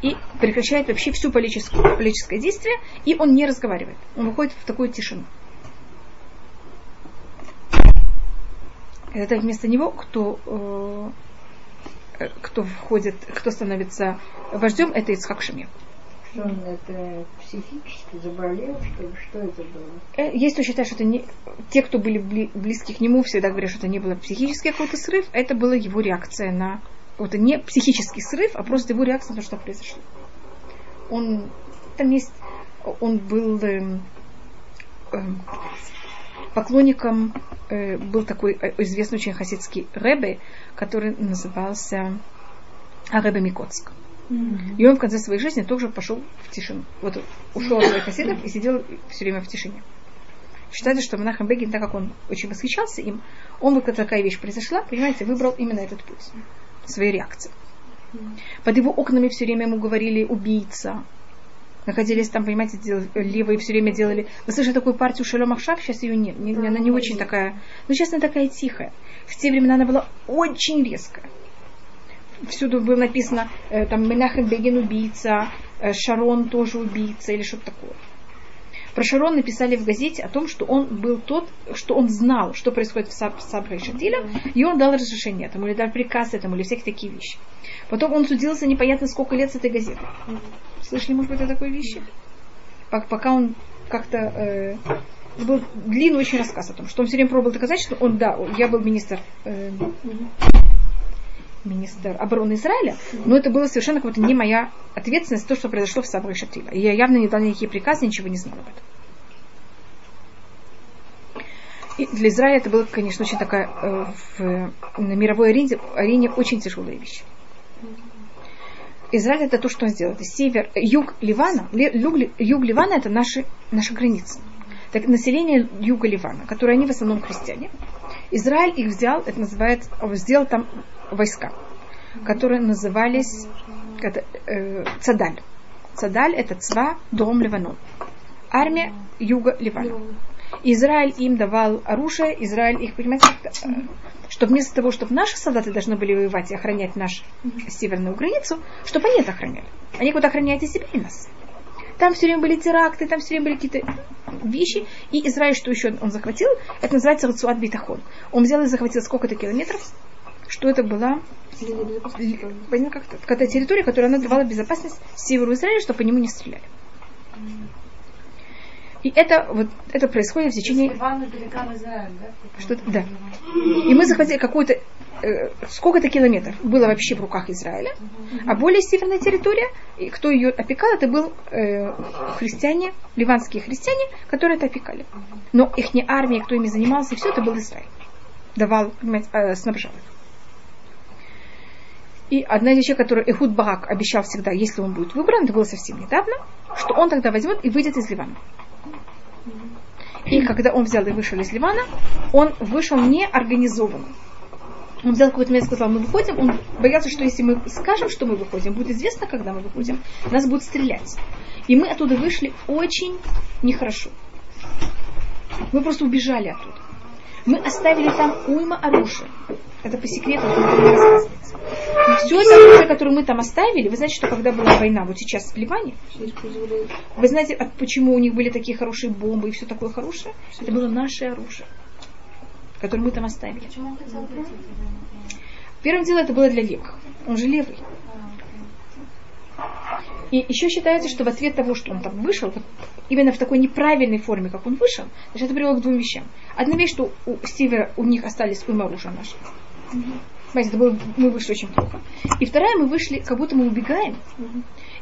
и прекращает вообще все политическое действие, и он не разговаривает. Он выходит в такую тишину. Это вместо него, кто входит, кто становится вождем, это Ицхак Шамир. Что он это психически заболел, что это было? Есть, кто считает, что это не те, кто были близки к нему, всегда говорят, что это не было психический какой-то срыв, это была его реакция на это не психический срыв, а просто его реакция на то, что произошло. Он был поклонником был такой известный очень хасидский ребе, который назывался Ребе Микоцк. Mm-hmm. И он в конце своей жизни тоже пошел в тишину. Ушел от своих хасидов и сидел все время в тишине. Считается, что Менахем Бегин, так как он очень восхищался им, он, когда такая вещь произошла, понимаете, выбрал именно этот путь. Своей реакции. Под его окнами все время ему говорили «убийца». Находились там, понимаете, левые все время делали. Вы слышали такую партию Шалом Ахшав? Сейчас ее нет. Она не очень такая. Но сейчас она такая тихая. В те времена она была очень резкая. Всюду было написано, там, Менахем Бегин убийца, Шарон тоже убийца, или что-то такое. Про Шарон написали в газете о том, что он был тот, что он знал, что происходит в Сабре и Шатиле, и он дал разрешение этому, или дал приказ этому, или всякие такие вещи. Потом он судился непонятно сколько лет с этой газетой. Слышали, может быть, о такой вещи? Пока он как-то... был длинный очень рассказ о том, что он все время пробовал доказать, что он, да, я был министр обороны Израиля, но это было совершенно как будто не моя ответственность, то, что произошло в Сабре и Шатиле. И я явно не дал никакие приказы, ничего не знала об этом. И для Израиля это было, конечно, очень такая на мировой арене очень тяжелая вещь. Израиль это то, что он сделал. Это юг Ливана. Юг Ливана это наши границы. Так, население юга Ливана, которые они в основном христиане. Израиль их взял, это называется, сделал там войска, которые назывались Цадаль. Цадаль это Цва Дом Ливанон. Армия юга Ливана. Израиль им давал оружие, Израиль их, понимаете, что что вместо того, чтобы наши солдаты должны были воевать и охранять нашу северную границу, чтобы они это охраняли. Они куда охраняют и себя, и нас. Там все время были теракты, там все время были какие-то вещи. И Израиль, что еще он захватил, это называется Рацуат Битахон. Он взял и захватил сколько-то километров, что это была какая-то территория, которая она давала безопасность северу Израиля, чтобы по нему не стреляли. И это, вот, это происходит в течение... Что-то, да. И мы захватили какую-то... сколько-то километров было вообще в руках Израиля, а более северная территория, и кто ее опекал, это были христиане, ливанские христиане, которые это опекали. Но их армия, кто ими занимался, и все это был Израиль. Давал, снабжал их. И одна из вещей, которую Эхуд Барак обещал всегда, если он будет выбран, это было совсем недавно, что он тогда возьмет и выйдет из Ливана. И когда он взял и вышел из Ливана, он вышел неорганизованно. Он взял какой-то момент и сказал, мы выходим. Он боялся, что если мы скажем, что мы выходим, будет известно, когда мы выходим, нас будут стрелять. И мы оттуда вышли очень нехорошо. Мы просто убежали оттуда. Мы оставили там уйма оружия. Это по секрету, это не рассказывается. Но все это оружие, которое мы там оставили, вы знаете, что когда была война, вот сейчас в Ливане, вы знаете, почему у них были такие хорошие бомбы и все такое хорошее? Это было наше оружие, которое мы там оставили. Первым делом это было для левых. Он же левый. И еще считается, что в ответ того, что он там вышел, вот именно в такой неправильной форме, как он вышел, значит, это привело к двум вещам. Одна вещь, что у севера у них остались уйма оружия нашего. Понимаете, это было, мы вышли очень плохо. И вторая, мы вышли, как будто мы убегаем.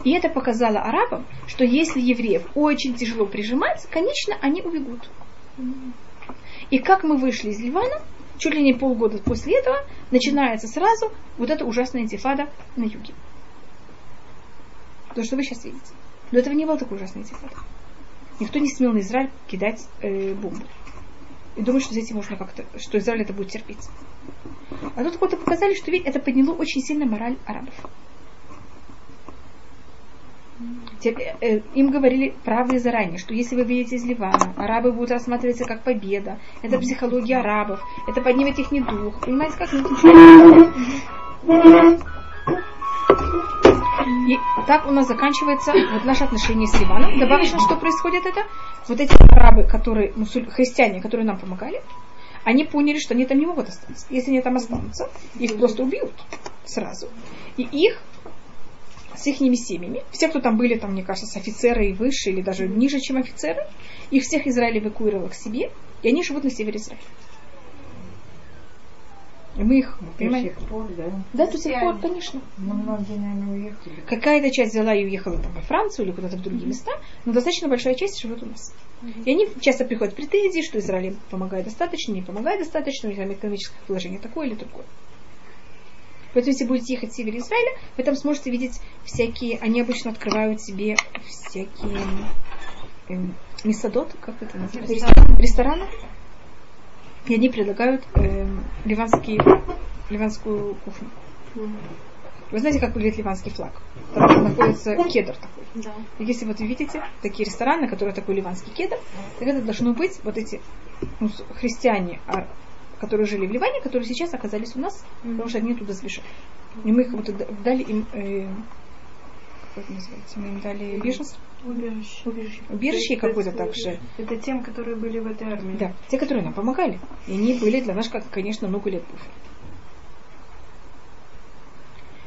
И это показало арабам, что если евреев очень тяжело прижимать, конечно, они убегут. И как мы вышли из Ливана, чуть ли не полгода после этого, начинается сразу вот эта ужасная интифада на юге. То, что вы сейчас видите. До этого не было такой ужасной интифады. Никто не смел на Израиль кидать бомбы. И думать, что за этим можно как-то, что Израиль это будет терпеть. А тут кого-то показали, что ведь это подняло очень сильно мораль арабов. Им говорили правды заранее, что если вы выйдете из Ливана, арабы будут рассматриваться как победа. Это психология арабов. Это поднимет их недух. Понимаете, как? И так у нас заканчивается вот наше отношение с Ливаном. Добавочно, что происходит это? Вот эти арабы, которые, христиане, которые нам помогали, они поняли, что они там не могут остаться. Если они там останутся, их просто убьют сразу. И их с их семьями, все, кто там были, там, мне кажется, офицеры и выше, или даже ниже, чем офицеры, их всех Израиль эвакуировал к себе, и они живут на севере Израиля. И мы их, понимаете? Да, до сих пор, конечно. Многие, наверное, уехали. Какая-то часть взяла и уехала там, во Францию или куда-то в другие места, но достаточно большая часть живет у нас. И они часто приходят в претензии, что Израиль помогает достаточно, не помогает достаточно, у них там экономическое положение такое или такое. Поэтому, если будете ехать в север Израиля, вы там сможете видеть всякие... Они обычно открывают себе всякие... месадот, как это называется? Рестораны. И они предлагают ливанскую кухню. Вы знаете, как выглядит ливанский флаг? Там находится кедр такой. Да. И если вот вы видите такие рестораны, которые такой ливанский кедр, так это должно быть вот эти христиане, которые жили в Ливане, которые сейчас оказались у нас, потому что они туда сбежали. И мы их вот дали им, как это называется, мы им дали беженство. Убежище какое-то также. Это тем, которые были в этой армии. Да, те, которые нам помогали. И они были для нас, конечно, много лет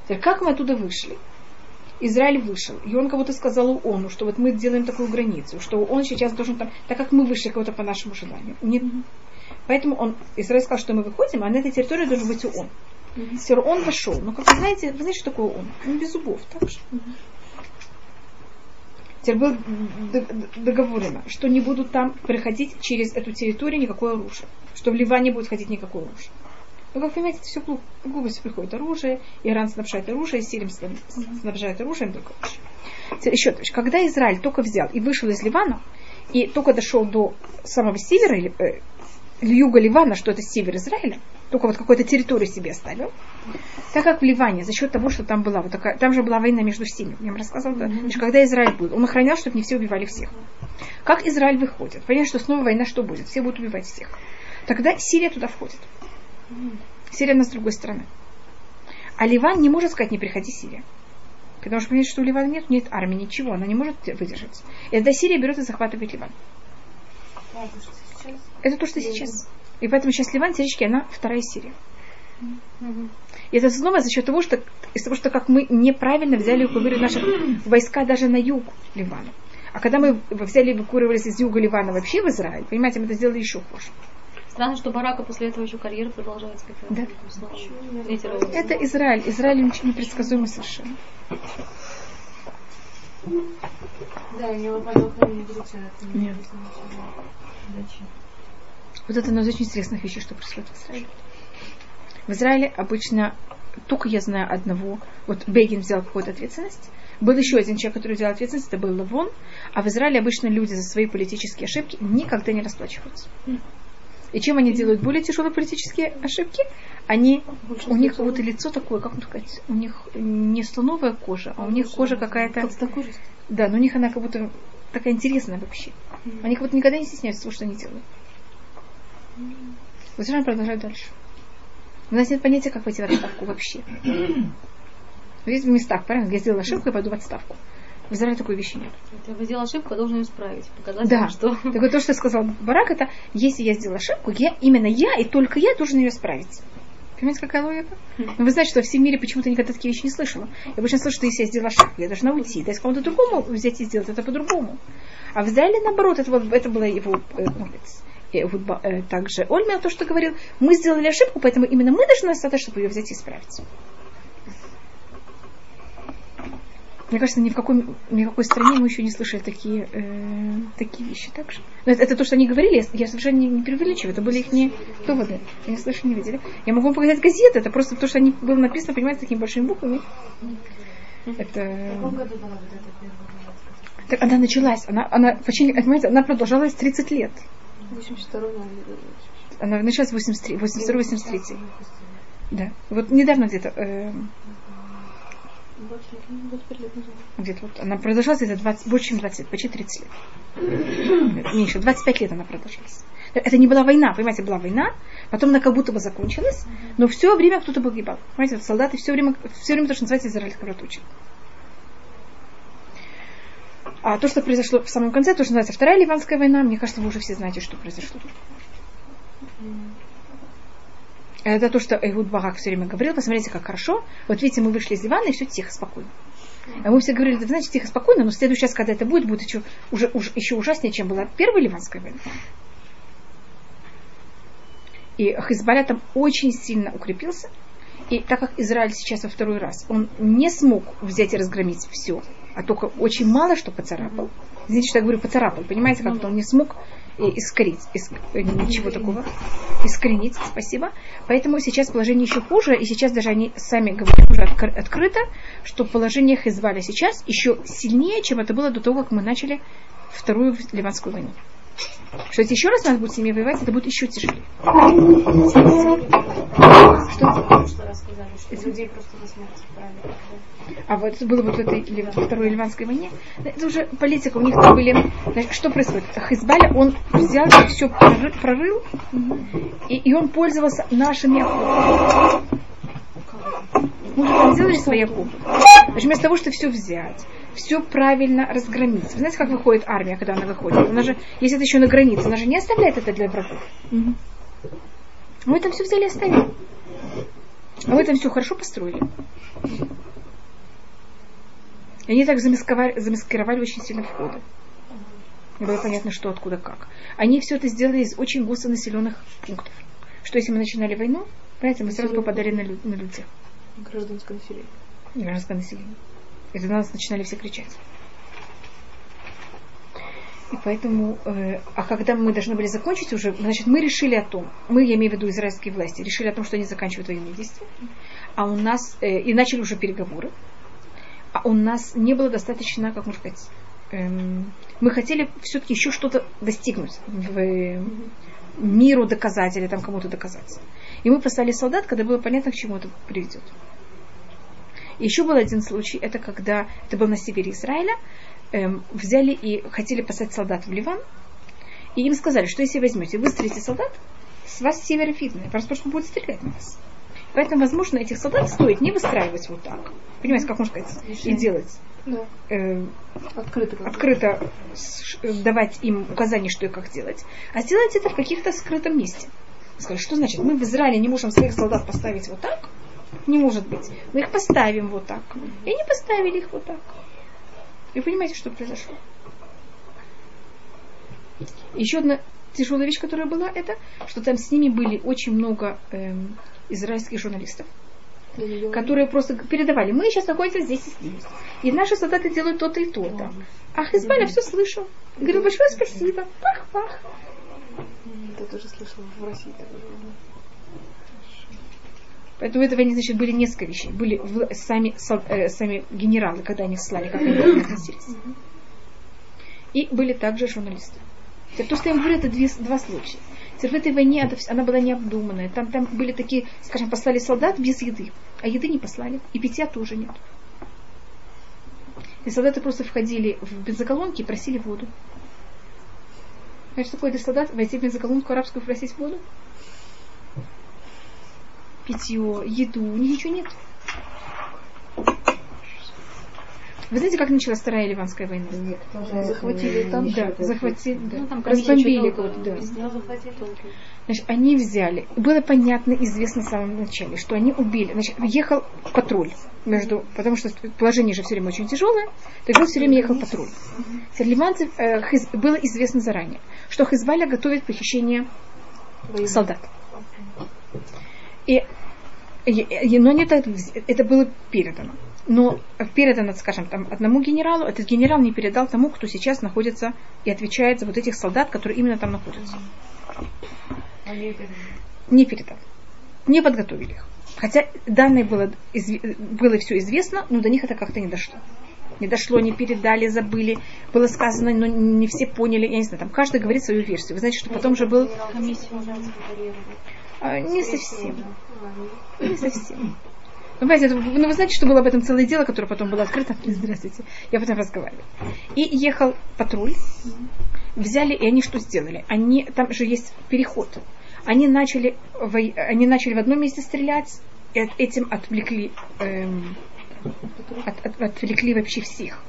буфер. Как мы оттуда вышли? Израиль вышел, и он кого-то сказал ООНу, что вот мы делаем такую границу, что он сейчас должен там, так как мы вышли кого-то по нашему желанию. Нет. Поэтому Израиль сказал, что мы выходим, а на этой территории должен быть ООН. Все, он вошел. Но, как вы знаете, что такое ООН? Он без зубов, так же. Теперь было договорено, что не будут там проходить через эту территорию никакое оружие. Что в Ливане будет ходить никакое оружие. Но, как вы понимаете, это все глупость. Приходит оружие, Иран снабжает оружие, Сирия снабжает оружием, только оружие. Теперь, еще, когда Израиль только взял и вышел из Ливана, и только дошел до самого севера, или юга Ливана, что это север Израиля, только вот какой-то территорию себе оставил. Так как в Ливане, за счет того, что там была вот такая, там же была война между всеми, я вам рассказывала, значит, когда Израиль был, он охранял, чтобы не все убивали всех. Как Израиль выходит? Понятно, что снова война, что будет? Все будут убивать всех. Тогда Сирия туда входит. Сирия у нас с другой стороны. А Ливан не может сказать, не приходи, Сирия. Потому что понимаете, что у Ливана нет армии, ничего, она не может выдержаться. И тогда Сирия берет и захватывает Ливан. Это то, что сейчас. И поэтому сейчас Ливан, Сирички, она вторая Сирия. И это снова за счет того, что как мы неправильно взяли и эвакуировали наши войска даже на юг Ливана. А когда мы взяли и эвакуировались из юга Ливана вообще в Израиль, понимаете, мы это сделали еще хуже. Странно, что Барака после этого еще карьера продолжается. Да. Это Израиль. Израиль непредсказуемо совершенно. Да, я его подал к нам не берется. Нет. Вот это одна из очень интересных вещей, что происходит в Израиле. В Израиле обычно, только я знаю одного, вот Бегин взял какую-то ответственность, был еще один человек, который взял ответственность, это был Лавон, а в Израиле обычно люди за свои политические ошибки никогда не расплачиваются. И чем они делают более тяжелые политические ошибки? Они, у них вот лицо такое, как сказать, у них не слоновая кожа, а у них кожа какая-то... Да, но у них она как будто такая интересная вообще. Они как будто никогда не стесняются того, что они делают. Вот Израиль продолжает дальше. У нас нет понятия, как выйти в отставку вообще. Есть в местах, правильно? Я сделала ошибку, я пойду в отставку. В Израиле такой вещи нет. Если я сделала ошибку, я должен ее исправить. Показать да. Вам, что... Так вот то, что сказал Барак, это если я сделала ошибку, именно я и только я должен ее исправить. Понимаете, какая логика? Но вы знаете, что во всем мире почему-то никогда такие вещи не слышала. Я обычно слышу, что если я сделала ошибку, я должна уйти. Да, если кому-то другому взять и сделать это по-другому. А в Израиле, наоборот, это было его... также Ольмер то, что говорил, мы сделали ошибку, поэтому именно мы должны остаться, чтобы ее взять и исправить. Мне кажется, ни в какой стране мы еще не слышали такие вещи. Так же. Но это то, что они говорили, я совершенно не преувеличиваю, это были их не доводы. Я не слышала, не видели. Я могу вам показать газеты, это просто то, что они было написано, понимаете, такими большими буквами. Это... В каком году была вот эта первая? Так она началась, она продолжалась 30 лет. 82-й, она началась в 82-83. Да. Вот недавно где-то. Где-то вот она продолжалась где-то 20, больше, чем 20 лет, почти 30 лет. Меньше, 25 лет она продолжалась. Это не была война, понимаете, была война, потом она как будто бы закончилась, но все время кто-то погибал. Понимаете, вот солдаты все время то, что называется израильская кровоточина. А то, что произошло в самом конце, то, что называется Вторая Ливанская война, мне кажется, вы уже все знаете, что произошло. Это то, что Эхуд Барак все время говорил, посмотрите, как хорошо. Вот видите, мы вышли из Ливана, и все тихо, спокойно. А мы все говорили, да, значит, тихо, спокойно, но в следующий раз, когда это будет, будет еще ужаснее, чем была Первая Ливанская война. И Хизбалля там очень сильно укрепился. И так как Израиль сейчас во второй раз, он не смог взять и разгромить все, а только очень мало что поцарапал. Извините, что я говорю поцарапал, понимаете, как-то он не смог искоренить, спасибо. Поэтому сейчас положение еще хуже, и сейчас даже они сами говорят уже открыто, что положение Хизбалля сейчас еще сильнее, чем это было до того, как мы начали Вторую Ливанскую войну. Что если еще раз надо будет с ними воевать, это будет еще тяжелее. Что людей просто на смерть отправили. А вот это было вот в этой Второй Ливанской войне. Это уже политика. У них там были... Значит, что происходит? Хизбалля, он взял и все прорыл, и он пользовался нашими окопами. Мы же там сделали свои окопы. Значит, вместо того, что все взять... все правильно разгромить. Вы знаете, как выходит армия, когда она выходит? Она же, если это еще на границе, она же не оставляет это для врагов. Мы там все взяли и оставили. А мы там все хорошо построили. И они так замаскировали очень сильно входы. Не было понятно, что, откуда, как. Они все это сделали из очень густо населенных пунктов. Что если мы начинали войну, понимаете, мы сразу попадали на людей. Гражданское население. Гражданское население. И тогда нас начинали все кричать. И поэтому, а когда мы должны были закончить уже, значит, мы решили о том, я имею в виду израильские власти, решили о том, что они заканчивают военные действия, а у нас, и начали уже переговоры, а у нас не было достаточно, как можно сказать, мы хотели все-таки еще что-то достигнуть, миру доказать или там кому-то доказать. И мы послали солдат, когда было понятно, к чему это приведет. Еще был один случай, это когда это было на севере Израиля, взяли и хотели послать солдат в Ливан, и им сказали, что если возьмете, выстрелите солдат, с вас с севера видно, просто потому что будет стрелять на вас. Поэтому, возможно, этих солдат стоит не выстраивать вот так. Понимаете, как можно сказать, и делать. Да. Открыто давать им указания, что и как делать. А сделать это в каких-то скрытом месте. Сказали, что значит, мы в Израиле не можем своих солдат поставить вот так? Не может быть. Мы их поставим вот так. И они поставили их вот так. И понимаете, что произошло? Еще одна тяжелая вещь, которая была, это, что там с ними были очень много израильских журналистов, которые просто передавали. Мы сейчас находимся здесь и здесь. И наши солдаты делают то-то и то-то. А Хизбалла все слышал. Говорил, большое спасибо. Пах-пах. Я тоже слышала в России. Поэтому этого, значит, были несколько вещей. Были сами генералы, когда они слали, как они относились. И были также журналисты. То, что я вам говорю, это два случая. В этой войне она была необдуманная. Там были такие, скажем, послали солдат без еды, а еды не послали, и питья тоже нет. И солдаты просто входили в бензоколонки и просили воду. Знаешь, что такое для солдат? Войти в бензоколонку арабскую и просить воду? Питье, еду, ничего нет. Вы знаете, как началась Вторая Ливанская война? Нет, захватили там, да, захватили, да. Ну, там разбомбили кого-то, да. Значит, они взяли. Было понятно, известно в самом начале, что они убили. Значит, ехал патруль между, потому что положение же все время очень тяжелое, так все время ехал патруль. Ливанцев было известно заранее, что Хизбалла готовит похищение солдат. Но не это было передано. Но передано, скажем, там, одному генералу, этот генерал не передал тому, кто сейчас находится и отвечает за вот этих солдат, которые именно там находятся. Не передал. Не подготовили их. Хотя данные было все известно, но до них это как-то не дошло. Не дошло, не передали, забыли. Было сказано, но не все поняли. Я не знаю, там каждый говорит свою версию. Вы знаете, что потом же был... Не совсем. Не совсем. Вы знаете, что было об этом целое дело, которое потом было открыто? Здравствуйте. Я потом разговаривала. И ехал патруль. Взяли, и они что сделали? Там же есть переход. Они начали в одном месте стрелять, и этим отвлекли вообще всех.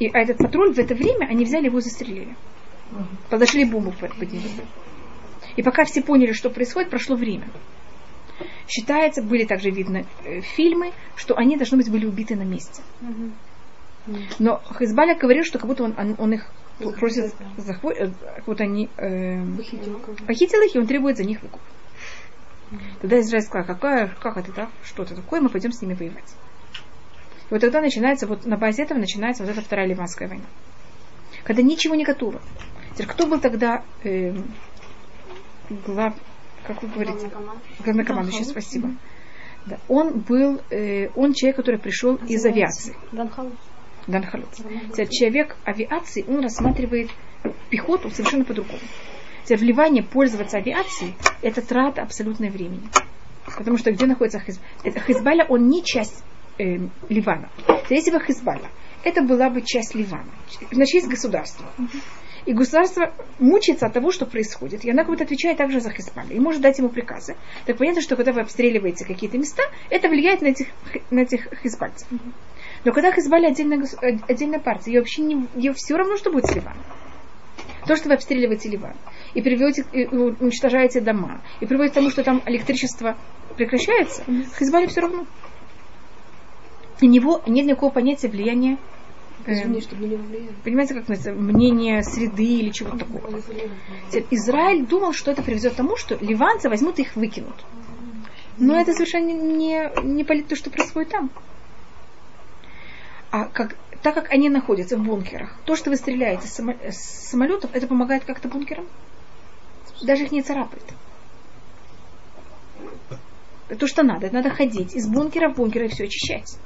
И этот патруль в это время, они взяли его и застрелили. Подошли бомбу под него. И пока все поняли, что происходит, прошло время. Считается, были также видны фильмы, что они, должно быть, были убиты на месте. Но Хизбалла говорил, что как будто он их просит, как будто они похитил их, и он требует за них выкуп. Тогда Израиль сказал, как это так, что это такое, мы пойдем с ними воевать. И вот тогда начинается, вот на базе этого начинается вот эта Вторая Ливанская война. Когда ничего не готово. Кто был тогда глав... Как вы говорите? Главнокомандующий, спасибо. Да. Он был человек, который пришел из авиации. Дан Халуц. Человек авиации, он рассматривает пехоту совершенно по-другому. Вливание пользоваться авиацией – это трата абсолютной времени. Потому что где находится Хизбалла, он не часть Ливана. Если бы Хизбалла, это была бы часть Ливана. Значит, есть государство. И государство мучается от того, что происходит. И она как будто отвечает также за Хизбалла. И может дать ему приказы. Так понятно, что когда вы обстреливаете какие-то места, это влияет на этих хизбальцев. Но когда Хизбалла отдельная партия, ее все равно, что будет с Ливаном. То, что вы обстреливаете Ливан, и уничтожаете дома, и приводит к тому, что там электричество прекращается, Хизбалле все равно. На него нет никакого понятия влияния. Понимаете, как называется, мнение среды или чего-то такого. Израиль думал, что это приведет к тому, что ливанцы возьмут и их выкинут. Но это совершенно не то, что происходит там. Так как они находятся в бункерах, то, что вы стреляете с самолетов, это помогает как-то бункерам. Даже их не царапает. То, что надо. Надо ходить из бункера в бункер и все очищать.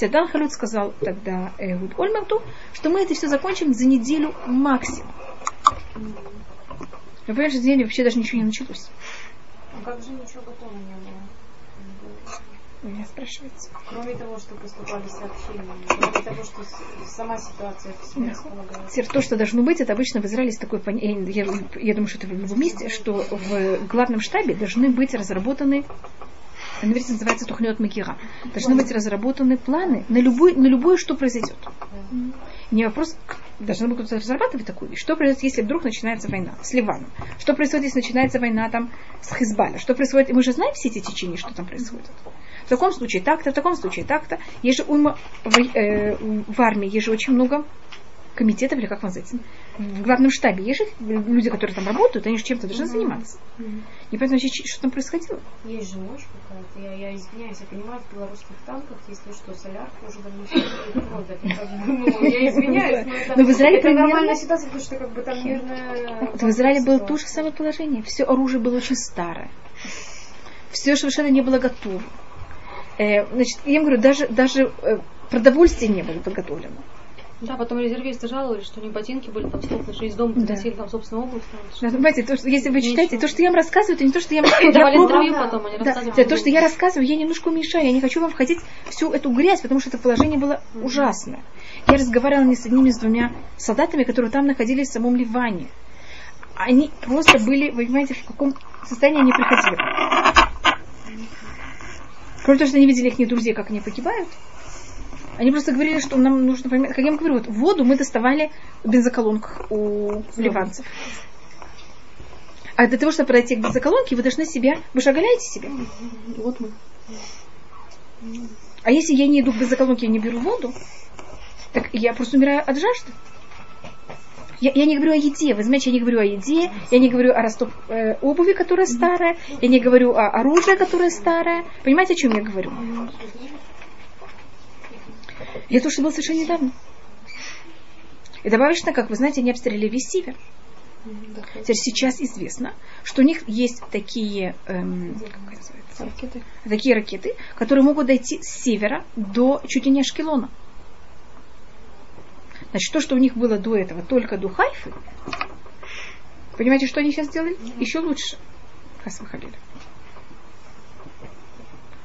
Дан Халют сказал тогда Эхуд Ольмерту, что мы это все закончим за неделю максимум. В первой же неделе вообще даже ничего не началось. А как же ничего готового не было? Меня спрашивается. Кроме того, что поступали сообщения, кроме того, что сама ситуация к себе располагала. То, что должно быть, это обычно в Израиле есть такое понятие, я думаю, что это в любом месте, что в главном штабе должны быть разработаны на иврите называется тухниот мегира. Должны быть разработаны планы на любое, что произойдет. Не вопрос, должны бы кто-то разрабатывать такую вещь. Что произойдет, если вдруг начинается война с Ливаном? Что происходит, если начинается война там, с Хизбалла? Что происходит? Мы же знаем все эти течения, что там происходит. В таком случае так-то, в таком случае так-то. Есть же уйма в армии, есть же очень много комитетов, или как вам называется. В главном штабе есть же люди, которые там работают, они же чем-то должны заниматься. И поэтому что там происходило? Есть же ночь какая-то. Я извиняюсь, я понимаю, в белорусских танках, если что, солярка уже давно не. Я извиняюсь, но это нормальная ситуация, потому что как бы там мирная... В Израиле было то же самое положение. Все оружие было очень старое. Все совершенно не было готово. Значит, я им говорю, даже продовольствие не было подготовлено. Да, потом резервисты жаловались, что у них ботинки были там собственно, что из дома приносили там собственную обувь. Да, понимаете, то, что, если вы читаете, то, что я вам рассказываю, это не то, что я вам рассказываю. Да, то, что я рассказываю, я немножко уменьшаю, я не хочу вам входить всю эту грязь, потому что это положение было ужасное. Я разговаривала не с одним, не с двумя солдатами, которые там находились в самом Ливане. Они просто были, вы понимаете, в каком состоянии они приходили. Кроме того, что они видели их друзей, как они погибают, они просто говорили, что нам нужно понимать, как я вам говорю, вот воду мы доставали в бензоколонках у ливанцев. А для того, чтобы пройти к бензоколонке, вы должны себя, вы же оголяете себя. Вот мы. А если я не иду к бензоколонке, я не беру воду, так я просто умираю от жажды. Я не говорю о еде, вы знаете, я не говорю о еде, я не говорю о растоп обуви, которая старая, я не говорю о оружии, которое старое. Понимаете, о чем я говорю? Я то, что было совершенно недавно. И добавочно, как вы знаете, они обстреляли весь север. Теперь сейчас известно, что у них есть такие, как называется, такие ракеты, которые могут дойти с севера до чуть ли не Ашкелона. Значит, то, что у них было до этого, только до Хайфы, понимаете, что они сейчас делали? Еще лучше. Хасвахалили.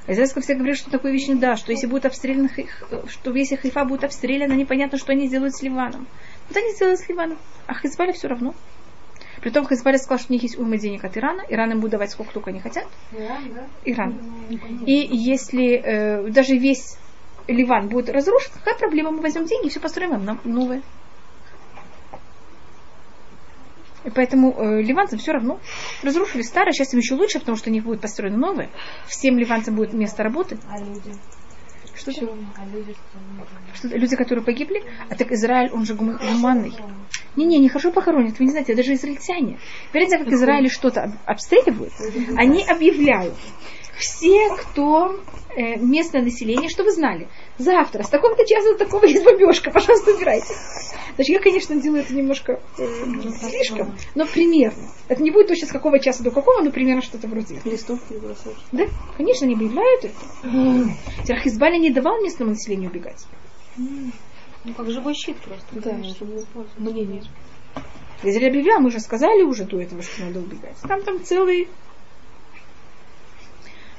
А израильские все говорят, что такое вещь не да, что если будет обстрелян, что если Хайфа будет обстреляна, непонятно, что они сделают с Ливаном. Вот они сделали с Ливаном, а Хизбалла все равно. Притом Хизбалла сказал, что у них есть уйма денег от Ирана, Иран им будет давать сколько только они хотят. Иран. И если даже весь Ливан будет разрушен, какая проблема? Мы возьмем деньги и все построим нам новое. И поэтому ливанцам все равно разрушили старое, сейчас им еще лучше, потому что у них будет построено новое. Всем ливанцам будет место работы. А люди? Люди, которые погибли? А так Израиль, он же гуманный. Не-не, не хорошо похоронят, вы не знаете, даже израильтяне. Перед тем, как Израиль что-то обстреливают, они объявляют. Все, кто местное население, что вы знали, завтра с такого-то часа до такого есть бомбежка, пожалуйста, убирайте. Значит, я, конечно, делаю это немножко слишком, но примерно. Это не будет точно с какого часа до какого, но примерно что-то вроде. Листовки бросают. Да, конечно, они объявляют это. Хизбалла не давал местному населению убегать. Ну, как живой щит просто. Да, чтобы использовать. Мнение. Израиль объявлял, мы же сказали уже до этого, что надо убегать. Там целый...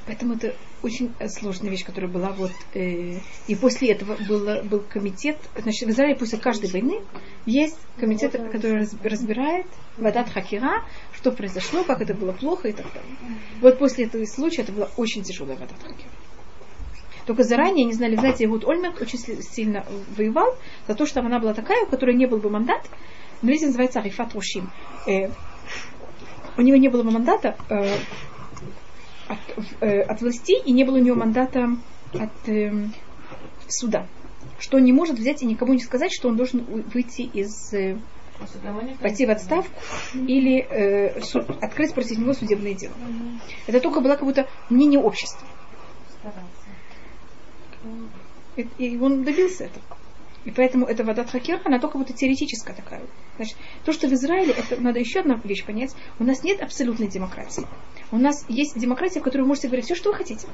Поэтому это очень сложная вещь, которая была вот... и после этого был комитет... Значит, в Израиле после каждой войны есть комитет, который разбирает вадат хакира, что произошло, как это было плохо и так далее. Вот после этого случая это была очень тяжелая вадат хакира. Только заранее не знали, знаете, вот Ольмерт очень сильно воевал за то, что там она была такая, у которой не был бы мандат. На иврите называется арифат рушим. У него не было бы мандата... От властей, и не было у него мандата от суда. Что он не может взять и никому не сказать, что он должен выйти из... пойти в отставку или открыть против него судебное дело. Это только было как будто мнение общества. И он добился этого. И поэтому эта вадат хакира, она только вот теоретическая такая. Значит, то, что в Израиле, это надо еще одна вещь понять, у нас нет абсолютной демократии. У нас есть демократия, в которой вы можете говорить все, что вы хотите.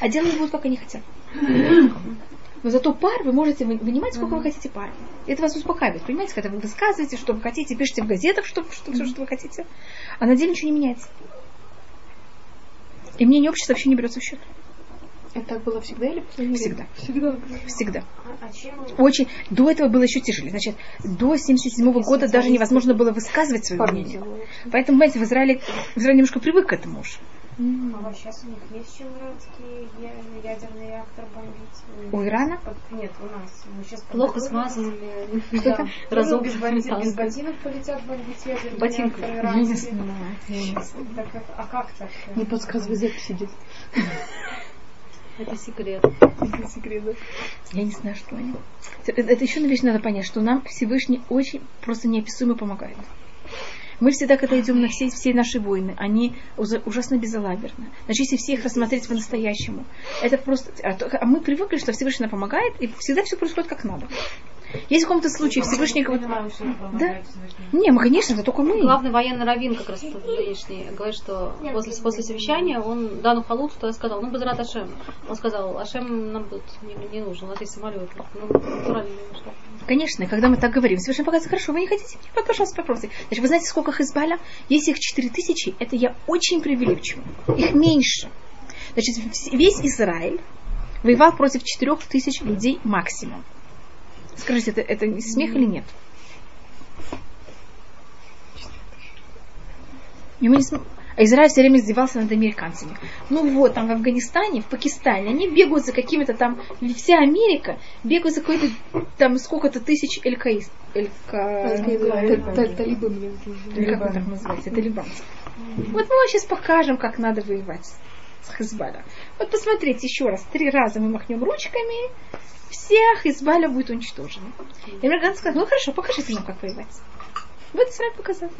А делать будут, как они хотят. Но зато пар вы можете вынимать, сколько вы хотите пар. Это вас успокаивает, понимаете, когда вы высказываете, что вы хотите, пишете в газетах, что все, что вы хотите. А на деле ничего не меняется. И мнение общества вообще не берется в счет. Это так было всегда или после него? Всегда. Очень. До этого было еще тяжелее. Значит, до 1977 года даже невозможно было высказывать свое мнение. Поэтому, понимаете, в Израиле немножко привык к этому уже. А вот сейчас у них есть чем иранский ядерный реактор бомбить. У Ирана? Нет, у нас. Мы сейчас плохо смазали. Разум без ботинок полетят бомбить ядерный реактор иранский. А как так? Не подсказывай, зэк сидит. Это секрет. Это секрет, да? Я не знаю, что они. Это еще одна вещь надо понять, что нам Всевышний очень просто неописуемо помогает. Мы всегда, когда идем на все наши войны, они ужасно безалаберны. Значит, если всех рассмотреть по-настоящему, это просто... А мы привыкли, что Всевышний нам помогает, и всегда все происходит как надо. Есть в каком-то случае Всевышний... Да? Не, мы, конечно, это только мы. Главный военный раввин как раз нынешний говорит, что после совещания он Дану Халуту тогда сказал, ну, Базарат Ашем. Он сказал, Ашем нам тут не нужен, у нас есть самолет. Конечно, когда мы так говорим, Всевышний показывает, хорошо, вы не хотите? Вот, пожалуйста, попросите. Значит, вы знаете, сколько Хизбалля? Если их 4000, это я очень преувеличиваю. Их меньше. Значит, весь Израиль воевал против 4000 людей максимум. Скажите, это не смех или нет? А Израиль все время издевался над американцами. Ну вот, там в Афганистане, в Пакистане, они бегают за какими-то там, вся Америка бегает за какой-то там сколько-то тысяч элькаистов. Талибан. Как вы так называете? Талибанцев. Вот мы вам сейчас покажем, как надо воевать с Хизбалля. Вот посмотрите еще раз. 3 раза мы махнем ручками. Всех Хизбалля будет уничтожена. И американцы сказали, ну хорошо, покажите нам, как воевать. Вот Израиль показал.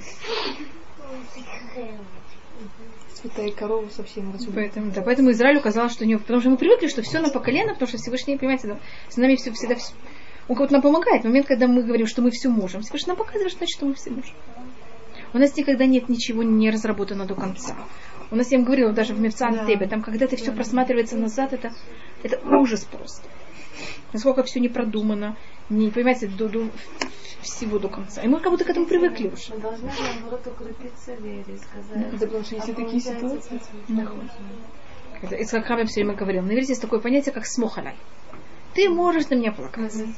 Святая корова совсем разумна. Поэтому Израилю казалось, что у него... Потому что мы привыкли, что все на поколено, потому что Всевышний, понимаете, с нами все всегда... Он кого-то нам помогает. В момент, когда мы говорим, что мы все можем, Всевышний нам показывает, значит, что мы все можем. У нас никогда нет ничего не разработано до конца. У нас, я вам говорила, даже в Мефцан Тебе, там, когда это все просматривается назад, это ужас просто. Насколько все не продумано, не понимаете, до всего до конца. И мы как будто к этому привыкли уже. Мы должны, наоборот, укрепиться в вере, сказать. Да, потому что есть такие ситуации. Ицхак Рабин все время говорил, на вере есть такое понятие, как смохалай. Ты можешь на меня плакаться.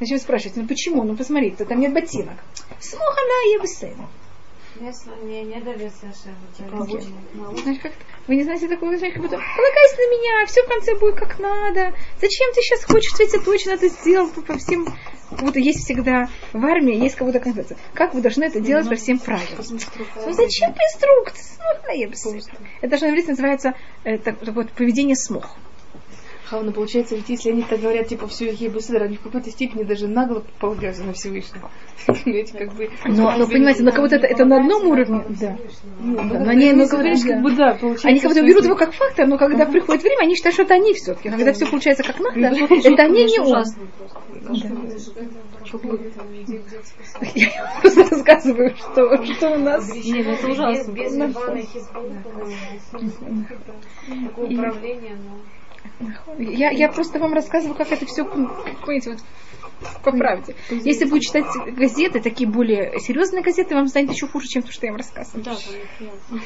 Зачем спрашивать? Ну почему? Ну посмотри, там нет ботинок. Смохалай, я бы сына. Не доверься ошибки. Вы не знаете такого, как будто полагайся на меня, все в конце будет как надо. Зачем ты сейчас хочешь, что я точно это сделал по всем... Вот есть всегда в армии, есть кого-то концепция. Как вы должны это делать по всем правилам? Ну зачем по инструкции? Это даже на английском называется поведение смог. Хавна, получается, ведь если они так говорят, типа, все их ебысыдра, они в какой-то степени даже нагло полагаются на Всевышнего. Но, понимаете, на кого-то это на одном уровне. Они как будто берут его как фактор, но когда приходит время, они считают, что это они все-таки. Когда все получается как надо, это они, не он. Я просто рассказываю, что у нас. Нет, это ужасно. Без Ливана и Хизбалля. Такое управление, но... Я просто вам рассказываю, как это все, понимаете, вот по правде. Если вы читать газеты, такие более серьезные газеты, вам станет еще хуже, чем то, что я вам рассказываю. Да,